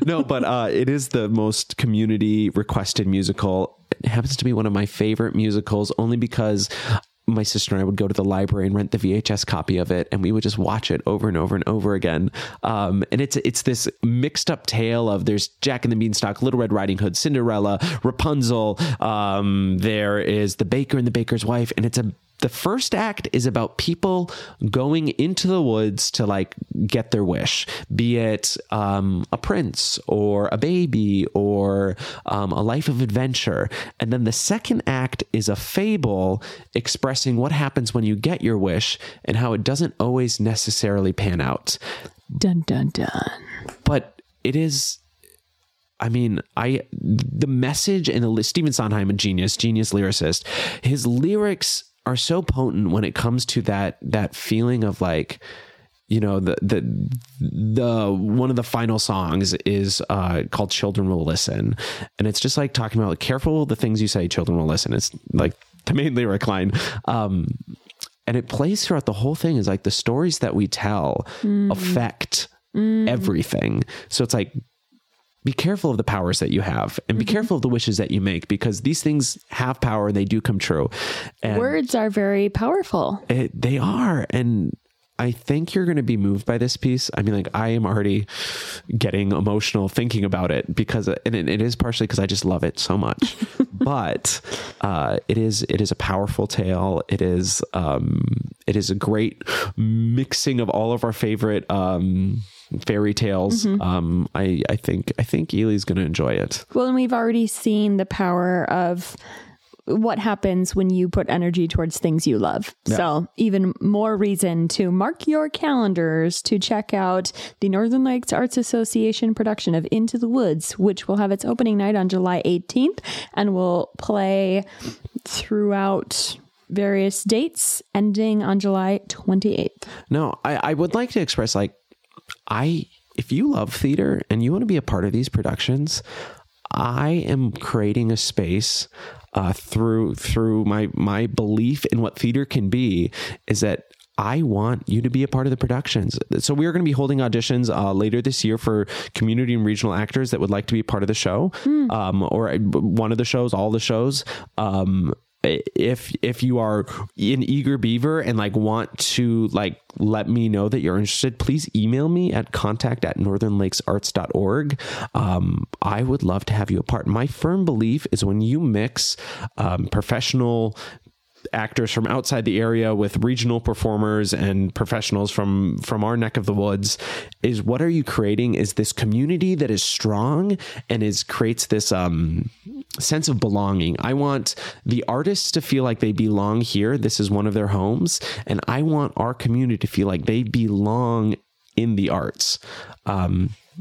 No, but it is the most community requested musical. It happens to be one of my favorite musicals only because my sister and I would go to the library and rent the VHS copy of it, and we would just watch it over and over and over again. And it's this mixed up tale of there's Jack and the Beanstalk, Little Red Riding Hood, Cinderella, Rapunzel. There is the baker and the baker's wife, and the first act is about people going into the woods to like get their wish, be it a prince or a baby or a life of adventure. And then the second act is a fable expressing what happens when you get your wish and how it doesn't always necessarily pan out. Dun, dun, dun. But it is... I mean, the message and Stephen Sondheim, a genius lyricist, his lyrics are so potent when it comes to that feeling of like, you know, the one of the final songs is called Children Will Listen. And it's just like talking about like, careful the things you say, children will listen. It's like the main lyric line. And it plays throughout the whole thing is like the stories that we tell affect everything. So it's like, be careful of the powers that you have and be careful of the wishes that you make, because these things have power and they do come true. And words are very powerful. They are. And I think you're going to be moved by this piece. I mean, like I am already getting emotional thinking about it because, and it is partially because I just love it so much, but it is a powerful tale. It is a great mixing of all of our favorite, fairy tales. I think Ely's going to enjoy it. Well, and we've already seen the power of what happens when you put energy towards things you love. Yeah. So even more reason to mark your calendars to check out the Northern Lakes Arts Association production of Into the Woods, which will have its opening night on July 18th and will play throughout various dates ending on July 28th. No, I would like to express like, if you love theater and you want to be a part of these productions, I am creating a space through my belief in what theater can be, is that I want you to be a part of the productions. So we are going to be holding auditions later this year for community and regional actors that would like to be a part of the show, or one of the shows, all the shows. If you are an eager beaver and like want to like let me know that you're interested, please email me at contact@northernlakesarts.org. I would love to have you a part. My firm belief is when you mix professional actors from outside the area with regional performers and professionals from our neck of the woods, is what are you creating is this community that is strong and creates this sense of belonging. I want the artists to feel like they belong here. This is one of their homes. And I want our community to feel like they belong in the arts.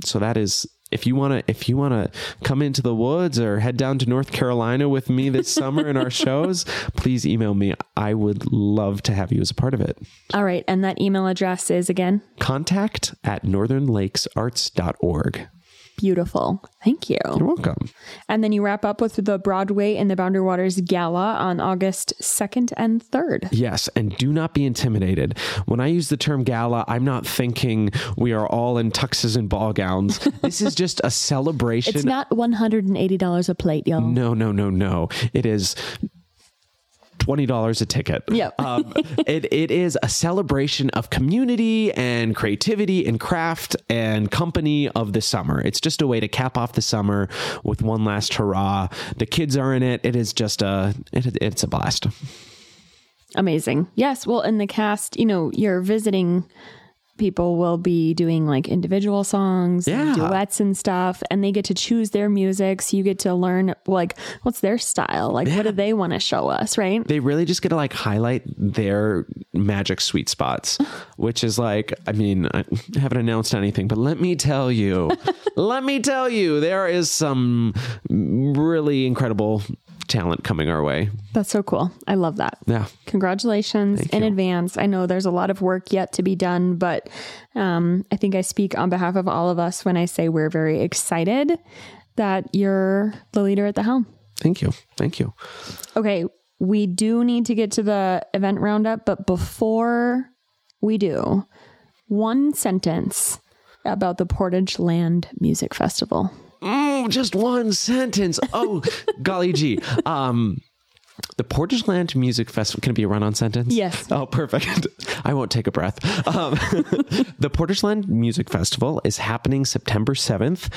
So that is If you want to come into the woods or head down to North Carolina with me this summer in our shows, please email me. I would love to have you as a part of it. All right. And that email address is again? contact@northernlakesarts.org. Beautiful. Thank you. You're welcome. And then you wrap up with the Broadway and the Boundary Waters Gala on August 2nd and 3rd. Yes. And do not be intimidated. When I use the term gala, I'm not thinking we are all in tuxes and ball gowns. This is just a celebration. It's not $180 a plate, y'all. No. It is $20 a ticket. Yeah. It is a celebration of community and creativity and craft and company of the summer. It's just a way to cap off the summer with one last hurrah. The kids are in it. It is just it's a blast. Amazing. Yes. Well, in the cast, you're visiting people will be doing like individual songs, and duets and stuff, and they get to choose their music. So you get to learn like what's their style, what do they want to show us, right? They really just get to highlight their magic sweet spots, which is I haven't announced anything, but let me tell you, there is some really incredible talent coming our way. That's so cool. I love that. Yeah. Congratulations in advance. I know there's a lot of work yet to be done, but I think I speak on behalf of all of us when I say we're very excited that you're the leader at the helm. Thank you. Okay. We do need to get to the event roundup, but before we do, one sentence about the Portage Land Music Festival. Just one sentence. Oh, golly gee. The Portage Land Music Festival. Can it be a run-on sentence? Yes. Oh, perfect. I won't take a breath. The Portage Land Music Festival is happening September 7th.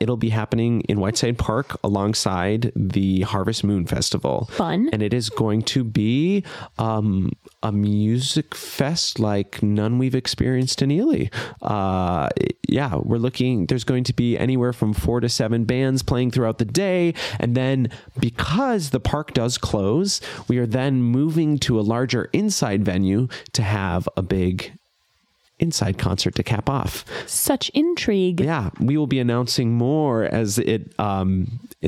It'll be happening in Whiteside Park alongside the Harvest Moon Festival. Fun. And it is going to be a music fest like none we've experienced in Ely. There's going to be anywhere from 4 to 7 bands playing throughout the day. And then because the park does close, we are then moving to a larger inside venue to have a big inside concert to cap off. Such intrigue. Yeah. We will be announcing more as it in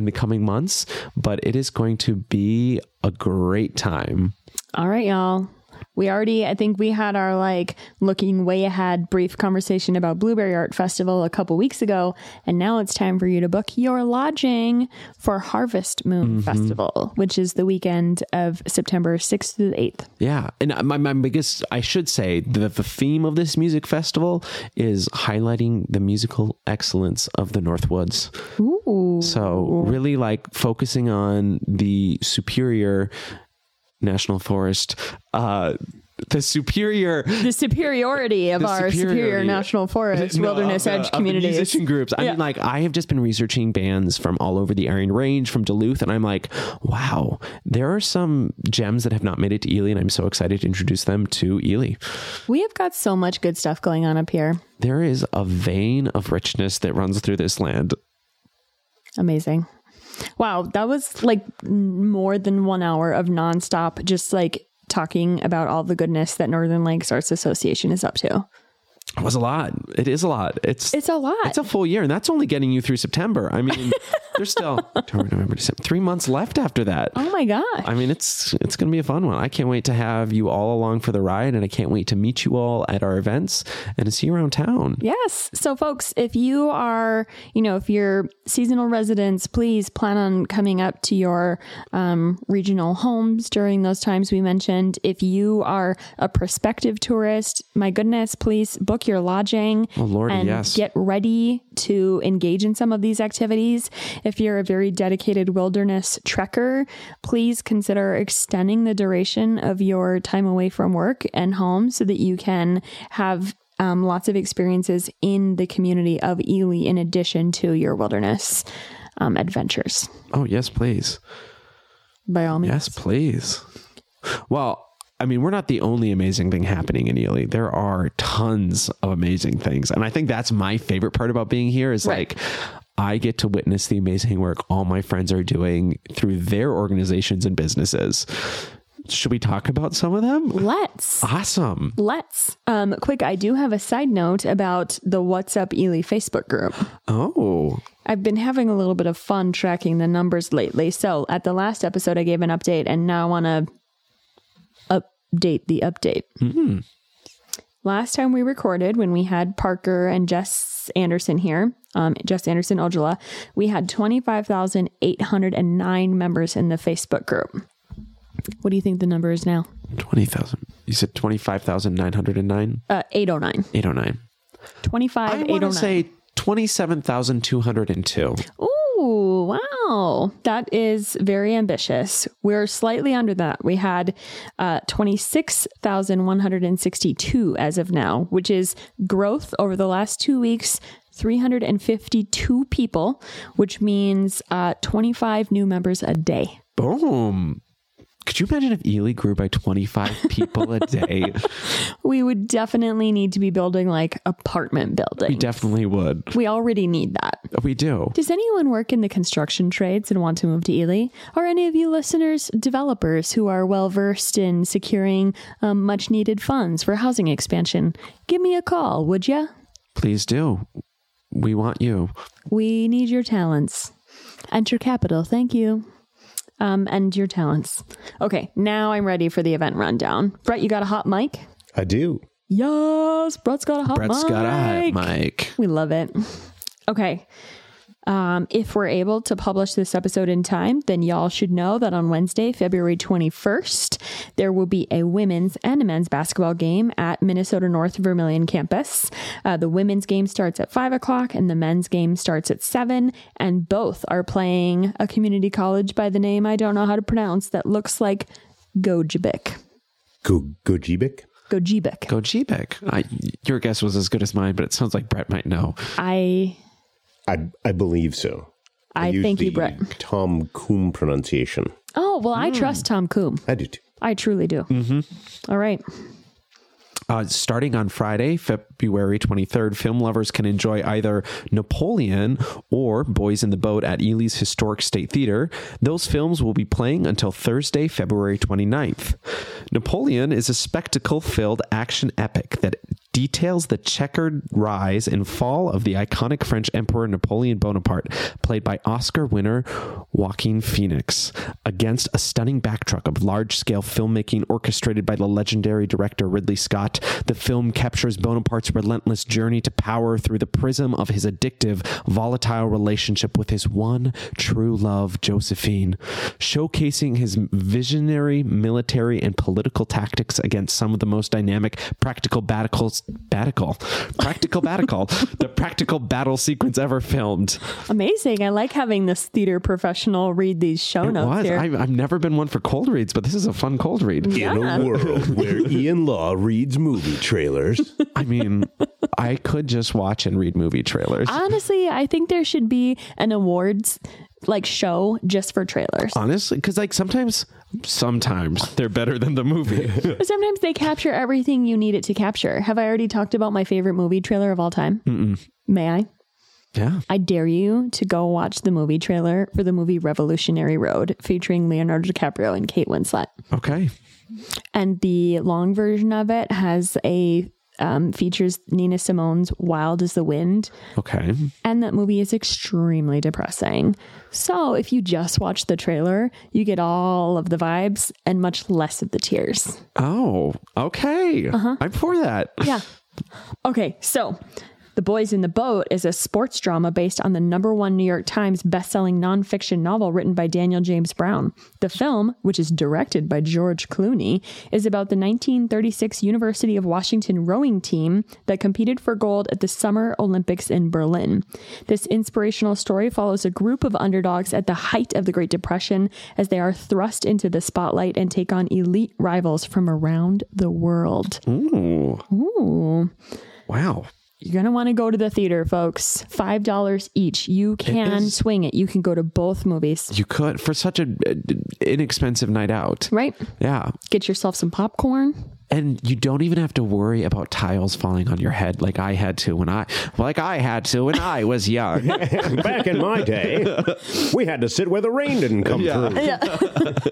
the coming months, but it is going to be a great time. All right, y'all. I think we had our looking way ahead brief conversation about Blueberry Art Festival a couple weeks ago. And now it's time for you to book your lodging for Harvest Moon Festival, which is the weekend of September 6th through the 8th. Yeah. And my biggest, I should say that the theme of this music festival is highlighting the musical excellence of the Northwoods. Ooh. So really focusing on the superior National Forest, the superiority of our superior National Forest Wilderness Edge communities. Musician groups. I have just been researching bands from all over the Iron Range, from Duluth, and I'm wow, there are some gems that have not made it to Ely, and I'm so excited to introduce them to Ely. We have got so much good stuff going on up here. There is a vein of richness that runs through this land. Amazing. Wow, that was more than 1 hour of nonstop, just talking about all the goodness that Northern Lakes Arts Association is up to. It was a lot. It is a lot. It's a lot. It's a full year, and that's only getting you through September. I mean, there's still November, December, 3 months left after that. Oh my gosh! I mean, it's going to be a fun one. I can't wait to have you all along for the ride, and I can't wait to meet you all at our events and to see you around town. Yes. So, folks, if you are, if you're seasonal residents, please plan on coming up to your regional homes during those times we mentioned. If you are a prospective tourist, my goodness, please book your lodging get ready to engage in some of these activities. If you're a very dedicated wilderness trekker, please consider extending the duration of your time away from work and home so that you can have lots of experiences in the community of Ely in addition to your wilderness adventures. Oh, yes, please. By all means. Yes, please. Well, I mean, we're not the only amazing thing happening in Ely. There are tons of amazing things. And I think that's my favorite part about being here is I get to witness the amazing work all my friends are doing through their organizations and businesses. Should we talk about some of them? Let's. Awesome. Let's. Quick, I do have a side note about the What's Up Ely Facebook group. Oh. I've been having a little bit of fun tracking the numbers lately. So at the last episode, I gave an update, and now I want to update the update. Mm-hmm. Last time we recorded, when we had Parker and Jess Anderson here, Jess Anderson Ojala, we had 25,809 members in the Facebook group. What do you think the number is now? 20,000. You said 25,909? 809. 809. 25,809. I want to say 27,202. Ooh, wow. That is very ambitious. We're slightly under that. We had 26,162 as of now, which is growth over the last 2 weeks, 352 people, which means 25 new members a day. Boom. Could you imagine if Ely grew by 25 people a day? We would definitely need to be building like apartment buildings. We definitely would. We already need that. We do. Does anyone work in the construction trades and want to move to Ely? Are any of you listeners developers who are well versed in securing much needed funds for housing expansion? Give me a call, would ya? Please do. We want you. We need your talents and your capital. Thank you. And your talents. Okay, now I'm ready for the event rundown. Brett, you got a hot mic? I do. Yes, Brett's got a hot mic. We love it. Okay. If we're able to publish this episode in time, then y'all should know that on Wednesday, February 21st, there will be a women's and a men's basketball game at Minnesota North Vermilion campus. The women's game starts at 5 o'clock and the men's game starts at 7. And both are playing a community college by the name I don't know how to pronounce that looks like Gojibik. Gojibik? Gojibik. Gojibik. Your guess was as good as mine, but it sounds like Brett might know. I believe so. I thank you, Brett. Tom Coombe pronunciation. Oh, well, I trust Tom Coombe. I do too. I truly do. Mm-hmm. All right. Starting on Friday, February 23rd, film lovers can enjoy either Napoleon or Boys in the Boat at Ely's Historic State Theater. Those films will be playing until Thursday, February 29th. Napoleon is a spectacle-filled action epic that details the checkered rise and fall of the iconic French Emperor Napoleon Bonaparte, played by Oscar winner Joaquin Phoenix, against a stunning backdrop of large-scale filmmaking orchestrated by the legendary director Ridley Scott. The film captures Bonaparte's relentless journey to power through the prism of his addictive, volatile relationship with his one true love, Josephine, showcasing his visionary military and political tactics against some of the most dynamic practical battle sequence ever filmed. Amazing. I like having this theater professional read these show notes here. I've never been one for cold reads, but this is a fun cold read. Yeah. In a world where Ian Lah reads movie trailers. I mean, I could just watch and read movie trailers. Honestly, I think there should be an awards show just for trailers. Honestly, because sometimes they're better than the movie. Sometimes they capture everything you need it to capture. Have I already talked about my favorite movie trailer of all time? Mm-mm. May I? Yeah. I dare you to go watch the movie trailer for the movie Revolutionary Road featuring Leonardo DiCaprio and Kate Winslet. Okay. And the long version of it has features Nina Simone's Wild as the Wind. Okay. And that movie is extremely depressing. So if you just watch the trailer, you get all of the vibes and much less of the tears. Oh, okay. Uh-huh. I'm for that. Yeah. Okay. So The Boys in the Boat is a sports drama based on the #1 New York Times bestselling nonfiction novel written by Daniel James Brown. The film, which is directed by George Clooney, is about the 1936 University of Washington rowing team that competed for gold at the Summer Olympics in Berlin. This inspirational story follows a group of underdogs at the height of the Great Depression as they are thrust into the spotlight and take on elite rivals from around the world. Ooh. Wow. You're going to want to go to the theater, folks. $5 each. You can swing it. You can go to both movies. You could, for such an inexpensive night out. Right? Yeah. Get yourself some popcorn. And you don't even have to worry about tiles falling on your head like I had to when I was young. Back in my day, we had to sit where the rain didn't come through. Yeah.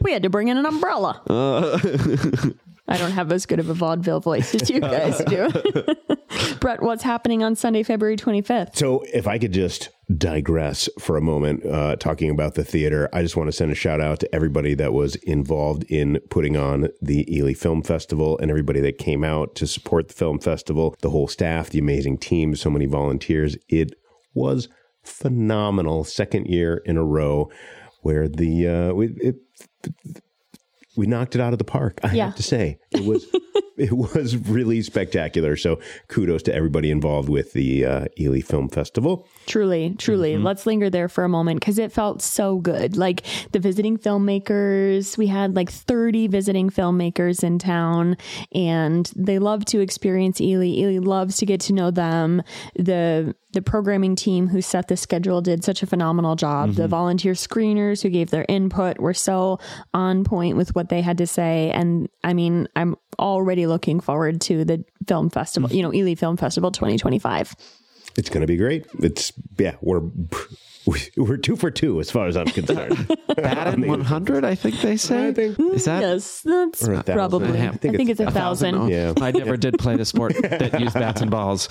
We had to bring in an umbrella. I don't have as good of a vaudeville voice as you guys do. Brett, what's happening on Sunday, February 25th? So if I could just digress for a moment, talking about the theater, I just want to send a shout out to everybody that was involved in putting on the Ely Film Festival and everybody that came out to support the film festival, the whole staff, the amazing team, so many volunteers. It was phenomenal. Second year in a row where we knocked it out of the park. I have to say it was really spectacular. So kudos to everybody involved with the Ely Film Festival. Truly, truly. Mm-hmm. Let's linger there for a moment because it felt so good. Like the visiting filmmakers, we had like 30 visiting filmmakers in town and they love to experience Ely. Ely loves to get to know them. The programming team who set the schedule did such a phenomenal job. Mm-hmm. The volunteer screeners who gave their input were so on point with what they had to say. And I mean, I'm already looking forward to the film festival, Ely Film Festival 2025. It's going to be great. We're 2 for 2 as far as I'm concerned. That and 100, I think they say. Is that? Yes, that's probably. I think it's 1,000. Yeah. I never did play the sport that used bats and balls.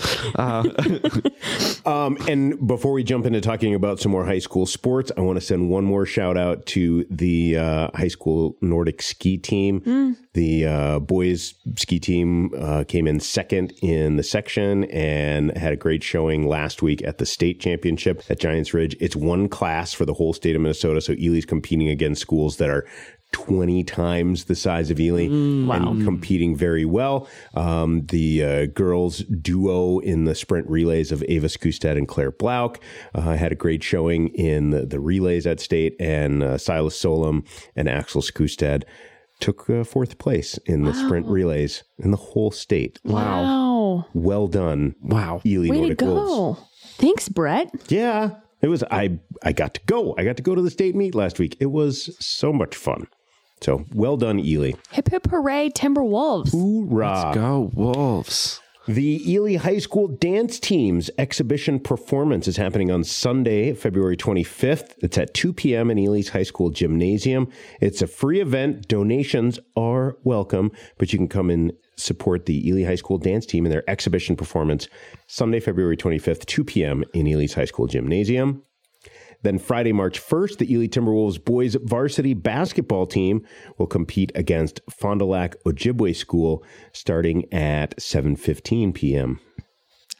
And before we jump into talking about some more high school sports, I want to send one more shout out to the high school Nordic ski team. Mm. The boys ski team came in second in the section and had a great showing last week at the state championship at Giants Ridge. It's one class for the whole state of Minnesota. So Ely's competing against schools that are 20 times the size of Ely and competing very well. The girls duo in the sprint relays of Ava Skustad and Claire Blauck had a great showing in the relays at state, and Silas Solom and Axel Skustad took fourth place in the sprint relays in the whole state. Wow. Well done. Wow. Ely Way Nordic to go. Wolves. Thanks, Brett. Yeah. It was, I got to go. I got to go to the state meet last week. It was so much fun. So well done, Ely. Hip, hip, hooray, Timberwolves. Hoorah. Let's go, Wolves. The Ely High School Dance Team's exhibition performance is happening on Sunday, February 25th. It's at 2 p.m. in Ely's High School Gymnasium. It's a free event. Donations are welcome, but you can come and support the Ely High School Dance Team in their exhibition performance Sunday, February 25th, 2 p.m. in Ely's High School Gymnasium. Then Friday, March 1st, the Ely Timberwolves boys varsity basketball team will compete against Fond du Lac Ojibwe School starting at 7:15 p.m.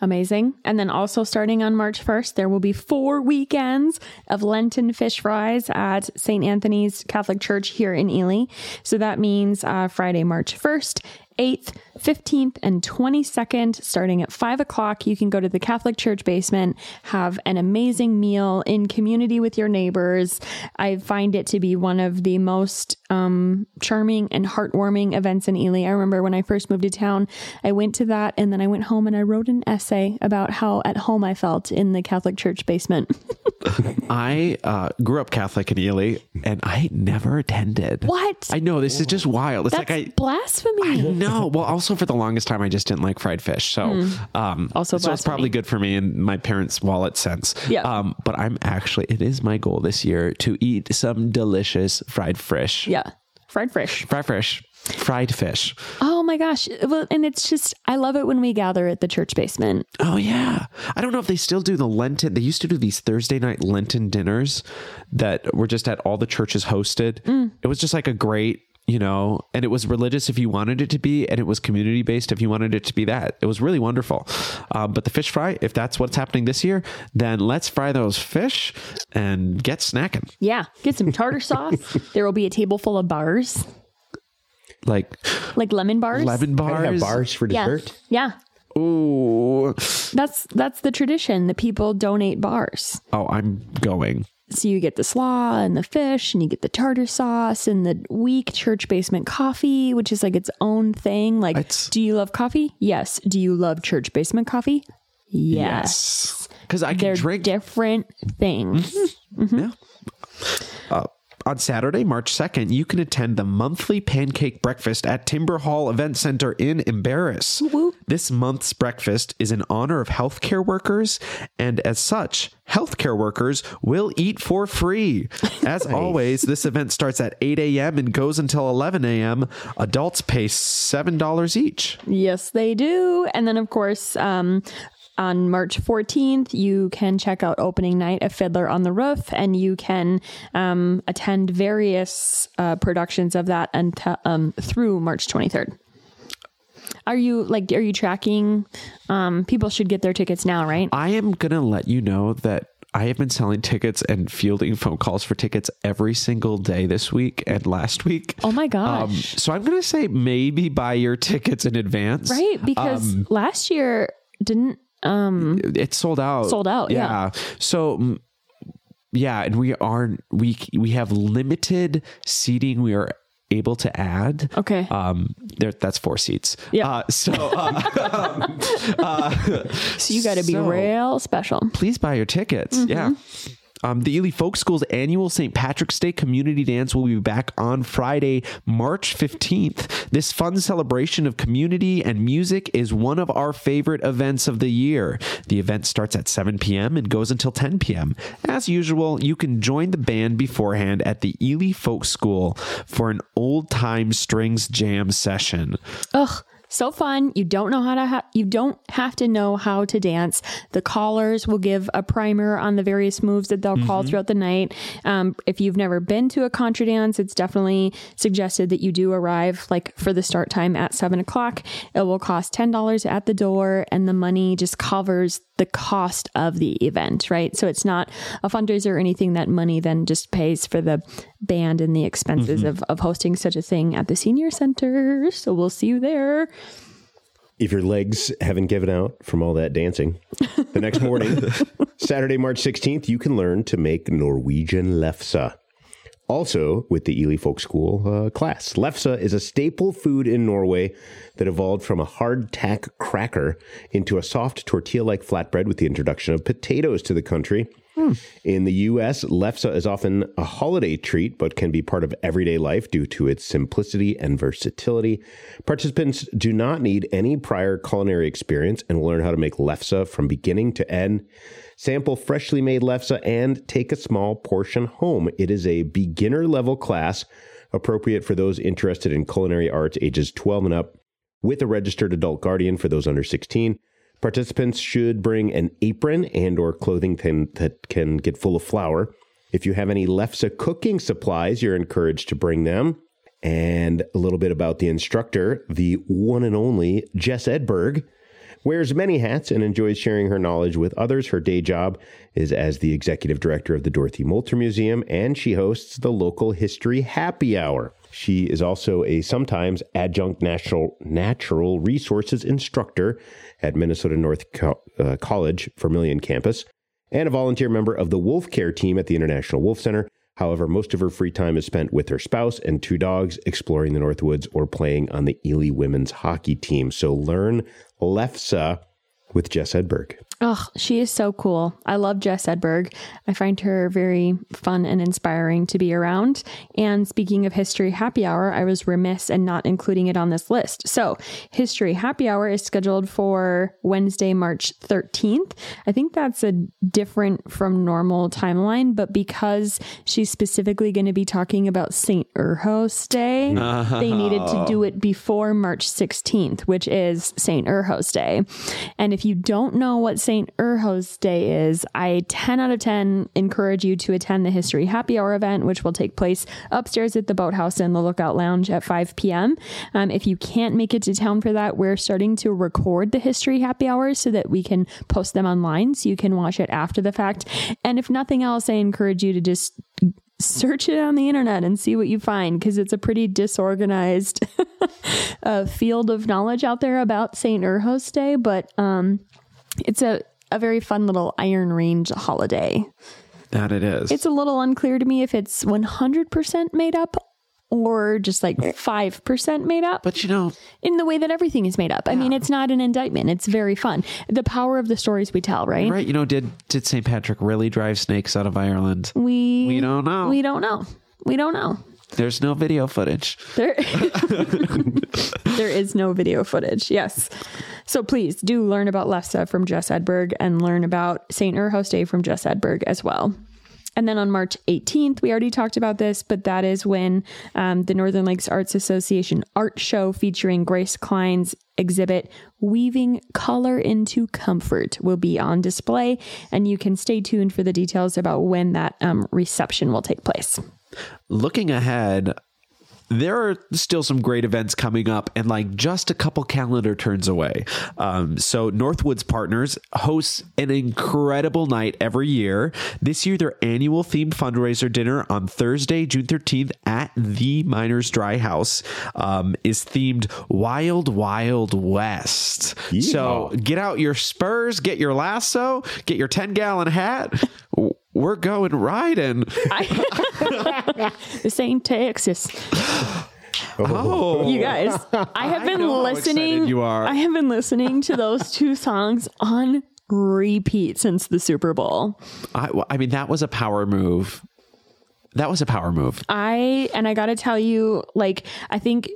Amazing. And then also starting on March 1st, there will be 4 weekends of Lenten fish fries at St. Anthony's Catholic Church here in Ely. So that means Friday, March 1st, 8th, 15th, and 22nd, starting at 5 o'clock. You can go to the Catholic Church basement, have an amazing meal in community with your neighbors. I find it to be one of the most charming and heartwarming events in Ely. I remember when I first moved to town, I went to that, and then I went home and I wrote an essay about how at home I felt in the Catholic Church basement. I grew up Catholic in Ely, and I never attended. What? I know, this is just wild. It's blasphemy. No, well, also for the longest time, I just didn't like fried fish. So, so it's probably good for me in my parents' wallet sense. Yeah. But it is my goal this year to eat some delicious fried fish. Yeah. Fried fish. Oh my gosh. Well, and it's just, I love it when we gather at the church basement. Oh yeah. I don't know if they still do they used to do these Thursday night Lenten dinners that were just at all the churches hosted. Mm. It was just like a great, and it was religious if you wanted it to be, and it was community based if you wanted it to be that. It was really wonderful. But the fish fry, if that's what's happening this year, then let's fry those fish and get snacking. Yeah. Get some tartar sauce. There will be a table full of bars. Like lemon bars? Lemon bars. Kind of have bars for dessert? Yeah. Ooh. That's the tradition. The people donate bars. Oh, I'm going. So you get the slaw and the fish, and you get the tartar sauce and the weak church basement coffee, which is like its own thing. Like, do you love coffee? Yes. Do you love church basement coffee? Yes. Because I can drink different things. Mm-hmm. Yeah. On Saturday, March 2nd, you can attend the monthly pancake breakfast at Timber Hall Event Center in Embarrass. Woo-woo. This month's breakfast is in honor of healthcare workers, and as such, healthcare workers will eat for free. As always, this event starts at 8 a.m. and goes until 11 a.m. Adults pay $7 each. Yes, they do. And then, of course, on March 14th, you can check out opening night of Fiddler on the Roof, and you can attend various productions of that until through March 23rd. Are you tracking? People should get their tickets now, right? I am going to let you know that I have been selling tickets and fielding phone calls for tickets every single day this week and last week. Oh my gosh. So I'm going to say maybe buy your tickets in advance. Right, because last year didn't... It's sold out. Sold out. Yeah. So yeah. And we have limited seating. We are able to add. Okay. That's 4 seats. Yeah. So you got to be real special. Please buy your tickets. Mm-hmm. Yeah. The Ely Folk School's annual St. Patrick's Day Community Dance will be back on Friday, March 15th. This fun celebration of community and music is one of our favorite events of the year. The event starts at 7 p.m. and goes until 10 p.m. As usual, you can join the band beforehand at the Ely Folk School for an old-time strings jam session. Ugh. So fun. You don't have to know how to dance. The callers will give a primer on the various moves that they'll call throughout the night. If you've never been to a contra dance, it's definitely suggested that you do arrive for the start time at 7:00. It will cost $10 at the door, and the money just covers the cost of the event, right? So it's not a fundraiser or anything. That money then just pays for the band and the expenses of hosting such a thing at the senior center. So we'll see you there. If your legs haven't given out from all that dancing, the next morning, Saturday, March 16th, you can learn to make Norwegian lefse. Also, with the Ely Folk School class, lefse is a staple food in Norway that evolved from a hardtack cracker into a soft tortilla-like flatbread with the introduction of potatoes to the country. In the U.S., lefse is often a holiday treat, but can be part of everyday life due to its simplicity and versatility. Participants do not need any prior culinary experience and will learn how to make lefse from beginning to end. Sample freshly made lefse and take a small portion home. It is a beginner-level class appropriate for those interested in culinary arts ages 12 and up, with a registered adult guardian for those under 16. Participants should bring an apron and or clothing that can get full of flour. If you have any lefse cooking supplies, you're encouraged to bring them. And a little bit about the instructor, the one and only Jess Edberg, wears many hats and enjoys sharing her knowledge with others. Her day job is as the executive director of the Dorothy Moulter Museum, and she hosts the local history happy hour. She is also a sometimes adjunct natural resources instructor at Minnesota North College Vermilion Campus and a volunteer member of the wolf care team at the International Wolf Center. However, most of her free time is spent with her spouse and 2 dogs exploring the Northwoods or playing on the Ely women's hockey team. So learn lefse with Jess Edberg. Oh, she is so cool. I love Jess Edberg. I find her very fun and inspiring to be around. And speaking of History Happy Hour, I was remiss in not including it on this list. So History Happy Hour is scheduled for Wednesday, March 13th. I think that's a different from normal timeline, but because she's specifically going to be talking about St. Urho's Day, they needed to do it before March 16th, which is St. Urho's Day. And if you don't know what St. Urho's Day is, I 10 out of 10 encourage you to attend the History Happy Hour event, which will take place upstairs at the Boathouse in the Lookout Lounge at 5 p.m. If you can't make it to town for that, we're starting to record the History Happy Hours so that we can post them online so you can watch it after the fact. And if nothing else, I encourage you to just search it on the internet and see what you find, because it's a pretty disorganized field of knowledge out there about St. Urho's Day, but it's a very fun little Iron Range holiday. That it is. It's a little unclear to me if it's 100% made up or just like 5% made up. But you know, in the way that everything is made up. Yeah. I mean, it's not an indictment. It's very fun. The power of the stories we tell, right? Right. You know, did St. Patrick really drive snakes out of Ireland? We don't know. We don't know. We don't know. There's no video footage. There is no video footage. Yes. So please do learn about Lefse from Jess Edberg and learn about St. Urho's Day from Jess Edberg as well. And then on March 18th, we already talked about this, but that is when the Northern Lakes Arts Association art show featuring Grace Klein's exhibit, Weaving Color into Comfort, will be on display. And you can stay tuned for the details about when that reception will take place. Looking ahead, there are still some great events coming up and like just a couple calendar turns away. So Northwoods Partners hosts an incredible night every year. This year, their annual themed fundraiser dinner on Thursday, June 13th at the Miners Dry House is themed Wild Wild West. Yeah. So get out your spurs, get your lasso, get your 10-gallon hat. We're going riding. This ain't Texas. Oh, you guys! I have been listening to those two songs on repeat since the Super Bowl. I mean, that was a power move. I got to tell you, like, I think,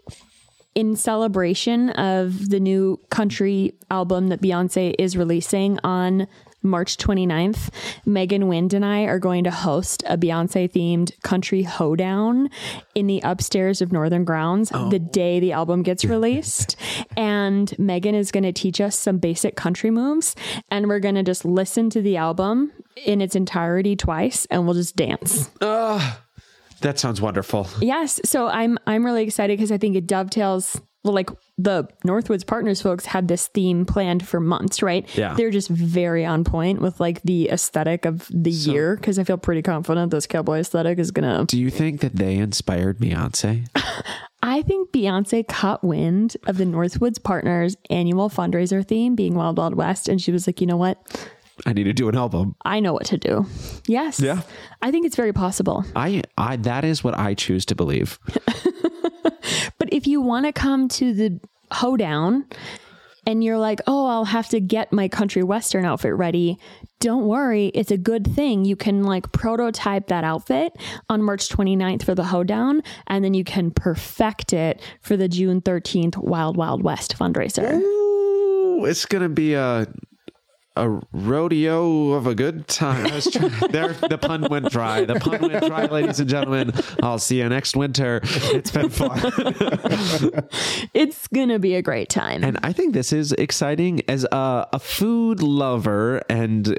in celebration of the new country album that Beyonce is releasing on March 29th, Megan Wind and I are going to host a Beyonce-themed country hoedown in the upstairs of Northern Grounds the day the album gets released. And Megan is going to teach us some basic country moves. And we're going to just listen to the album in its entirety twice, and we'll just dance. That sounds wonderful. Yes. So I'm really excited because I think it dovetails... Well, like the Northwoods Partners folks had this theme planned for months, right? Yeah. They're just very on point with like the aesthetic of the year, because I feel pretty confident this cowboy aesthetic is going to... Do you think that they inspired Beyonce? I think Beyonce caught wind of the Northwoods Partners annual fundraiser theme being Wild Wild West. And she was like, you know what? I need to do an album. I know what to do. Yes. Yeah. I think it's very possible. I that is what I choose to believe. But if you want to come to the hoedown and you're like, oh, I'll have to get my country western outfit ready, don't worry. It's a good thing. You can like prototype that outfit on March 29th for the hoedown, and then you can perfect it for the June 13th Wild Wild West fundraiser. Ooh, it's going to be a rodeo of a good time. The pun went dry, ladies and gentlemen. I'll see you next winter. It's been fun. It's going to be a great time. And I think this is exciting as a food lover. And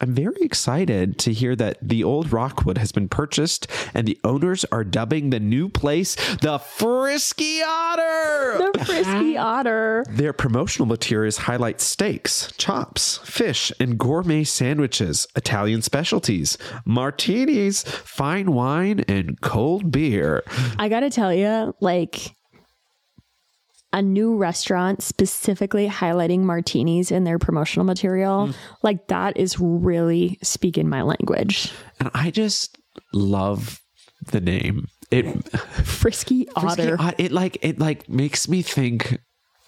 I'm very excited to hear that the old Rockwood has been purchased and the owners are dubbing the new place the Frisky Otter. The Frisky Otter. Their promotional materials highlight steaks, chops, fish, and gourmet sandwiches, Italian specialties, martinis, fine wine, and cold beer. I got to tell you, like... a new restaurant specifically highlighting martinis in their promotional material. Like that is really speaking my language. And I just love the name. Frisky Otter. It makes me think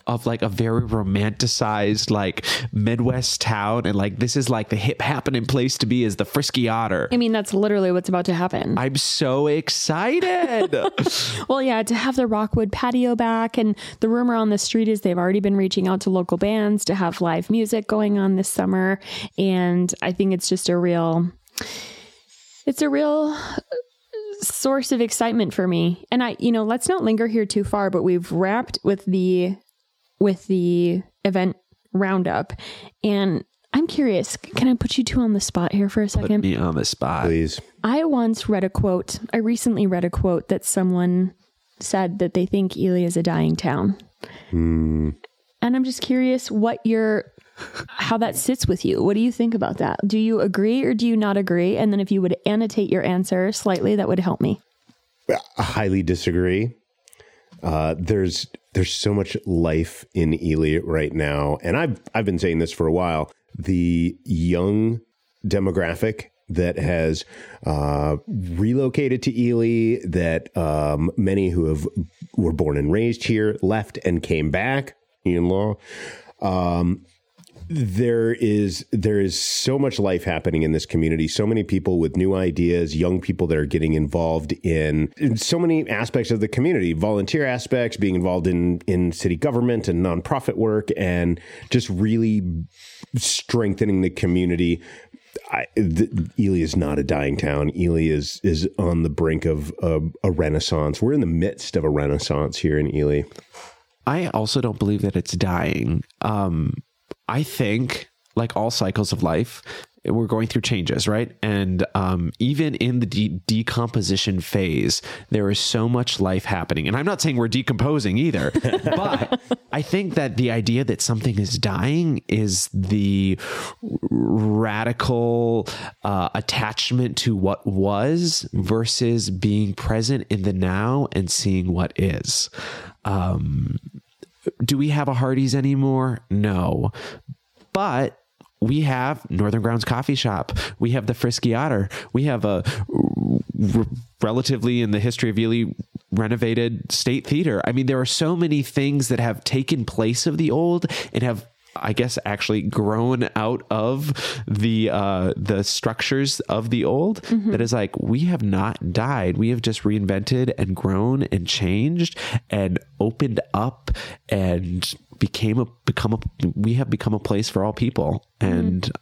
of like a very romanticized like Midwest town. And like, this is like the hip happening place to be is the Frisky Otter. I mean, that's literally what's about to happen. I'm so excited. Well, yeah, to have the Rockwood patio back, and the rumor on the street is they've already been reaching out to local bands to have live music going on this summer. And I think it's just a real source of excitement for me. And I, you know, let's not linger here too far, but we've wrapped with the event roundup. And I'm curious, can I put you two on the spot here for a second? Put me on the spot. Please. I recently read a quote that someone said that they think Ely is a dying town. And I'm just curious how that sits with you. What do you think about that? Do you agree or do you not agree? And then if you would annotate your answer slightly, that would help me. I highly disagree. There's so much life in Ely right now. And I've been saying this for a while. The young demographic that has relocated to Ely, that many who were born and raised here left and came back. Ian Lah. There is so much life happening in this community, so many people with new ideas, young people that are getting involved in so many aspects of the community, volunteer aspects, being involved in city government and nonprofit work, and just really strengthening the community. Ely is not a dying town. Ely is on the brink of a renaissance. We're in the midst of a renaissance here in Ely. I also don't believe that it's dying. I think, like all cycles of life, we're going through changes, right? And even in the decomposition phase, there is so much life happening. And I'm not saying we're decomposing either, but I think that the idea that something is dying is the radical attachment to what was versus being present in the now and seeing what is. Do we have a Hardee's anymore? No, but we have Northern Grounds Coffee Shop. We have the Frisky Otter. We have a relatively, in the history of Ely, renovated State Theater. I mean, there are so many things that have taken place of the old and have, I guess, actually grown out of the structures of the old. Mm-hmm. That is like, we have not died. We have just reinvented and grown and changed and opened up and we have become a place for all people. And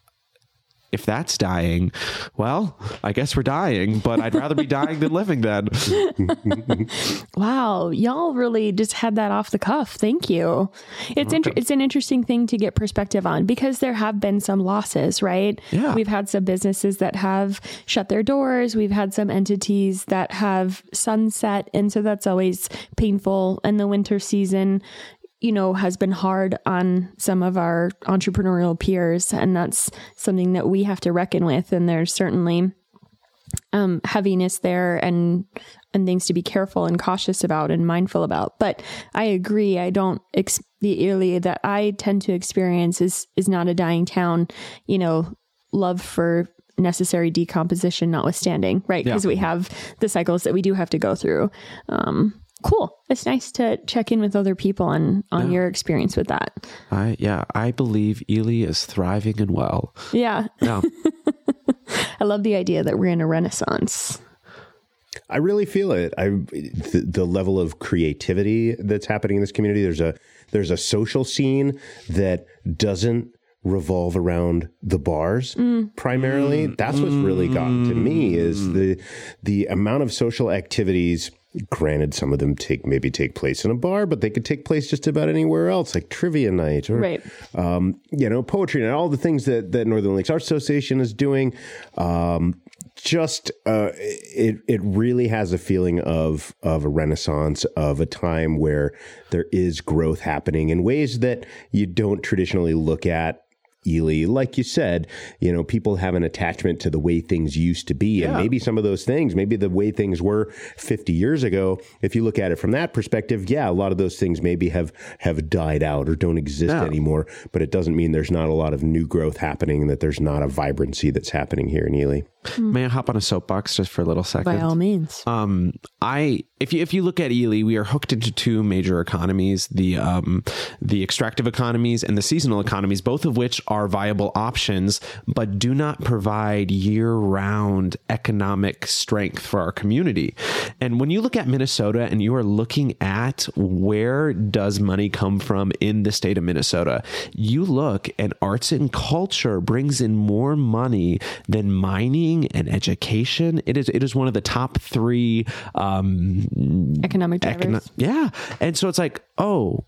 if that's dying, well, I guess we're dying, but I'd rather be dying than living then. Wow. Y'all really just had that off the cuff. Thank you. It's an interesting thing to get perspective on, because there have been some losses, right? Yeah. We've had some businesses that have shut their doors. We've had some entities that have sunset. And so that's always painful. And the winter season, you know, has been hard on some of our entrepreneurial peers, and that's something that we have to reckon with. And there's certainly heaviness there and things to be careful and cautious about and mindful about. But I agree. The Ely that I tend to experience is not a dying town, you know, love for necessary decomposition notwithstanding, right? Because we have the cycles that we do have to go through. Cool. It's nice to check in with other people on your experience with that. I believe Ely is thriving and well. Yeah. No. I love the idea that we're in a renaissance. I really feel it. The level of creativity that's happening in this community. There's a social scene that doesn't revolve around the bars primarily. That's what's really gotten to me is the amount of social activities. Granted, some of them take place in a bar, but they could take place just about anywhere else, like trivia night or, poetry night, all the things that Northern Lakes Arts Association is doing. It really has a feeling of a renaissance, of a time where there is growth happening in ways that you don't traditionally look at. Ely, like you said, you know, people have an attachment to the way things used to be. Yeah. And maybe some of those things, maybe the way things were 50 years ago, if you look at it from that perspective, a lot of those things maybe have died out or don't exist anymore. But it doesn't mean there's not a lot of new growth happening and that there's not a vibrancy that's happening here in Ely. May I hop on a soapbox just for a little second? By all means. If you look at Ely, we are hooked into two major economies, the extractive economies and the seasonal economies, both of which are viable options, but do not provide year-round economic strength for our community. And when you look at Minnesota and you are looking at where does money come from in the state of Minnesota, you look and arts and culture brings in more money than mining and education. It is one of the top three economic drivers. And so it's like, oh,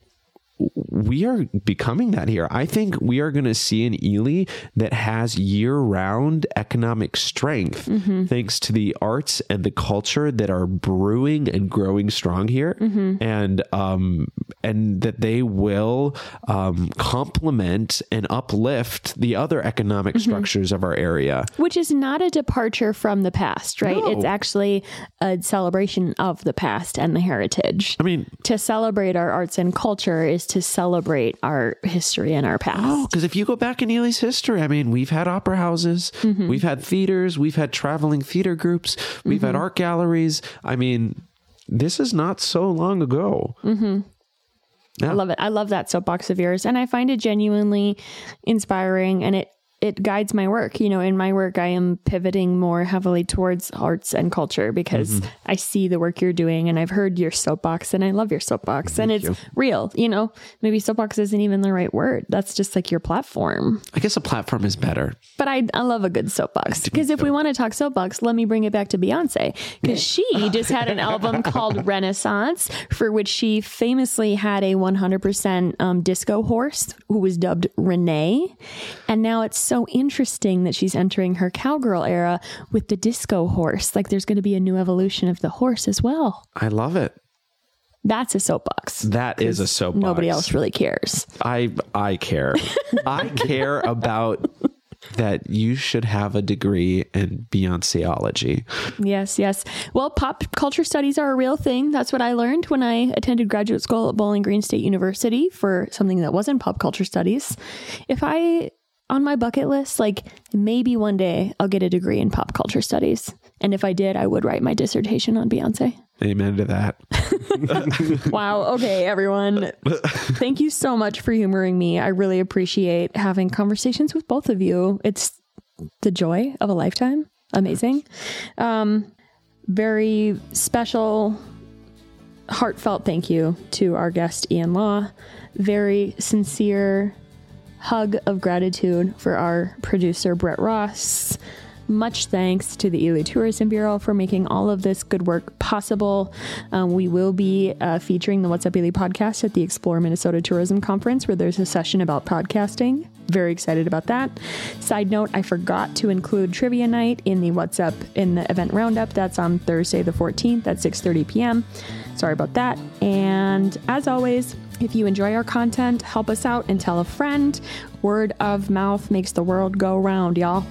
we are becoming that here. I think we are going to see an Ely that has year-round economic strength, thanks to the arts and the culture that are brewing and growing strong here, and that they will complement and uplift the other economic structures of our area. Which is not a departure from the past, right? No. It's actually a celebration of the past and the heritage. I mean, to celebrate our arts and culture is is to celebrate our history and our past. Oh, because if you go back in Ely's history, I mean, we've had opera houses, mm-hmm. we've had theaters, we've had traveling theater groups, we've mm-hmm. had art galleries. I mean, this is not so long ago. Mm-hmm. Yeah. I love it. I love that soapbox of yours. And I find it genuinely inspiring, and it guides my work. You know, in my work, I am pivoting more heavily towards arts and culture because mm-hmm. I see the work you're doing, and I've heard your soapbox, and I love your soapbox. Thank you. It's real, you know, maybe soapbox isn't even the right word. That's just like your platform. I guess a platform is better. But I love a good soapbox, because if we want to talk soapbox, let me bring it back to Beyonce, because she just had an album called Renaissance, for which she famously had a 100% disco horse who was dubbed Renee. And now it's so interesting that she's entering her cowgirl era with the disco horse. Like, there's going to be a new evolution of the horse as well. I love it. That's a soapbox. That is a soapbox. Nobody else really cares. I care. I care about that you should have a degree in Beyonceology. Yes, yes. Well, pop culture studies are a real thing. That's what I learned when I attended graduate school at Bowling Green State University for something that wasn't pop culture studies. On my bucket list, like, maybe one day I'll get a degree in pop culture studies. And if I did, I would write my dissertation on Beyonce. Amen to that. Wow. Okay, everyone. Thank you so much for humoring me. I really appreciate having conversations with both of you. It's the joy of a lifetime. Amazing. Very special, heartfelt thank you to our guest, Ian Lah. Very sincere hug of gratitude for our producer, Brett Ross. Much thanks to the Ely Tourism Bureau for making all of this good work possible. We will be featuring the What's Up Ely podcast at the Explore Minnesota Tourism Conference, where there's a session about podcasting. Very excited about that. Side note, I forgot to include trivia night in the What's Up in the event roundup. That's on Thursday the 14th at 6:30 p.m. Sorry about that. And as always, if you enjoy our content, help us out and tell a friend. Word of mouth makes the world go round, y'all.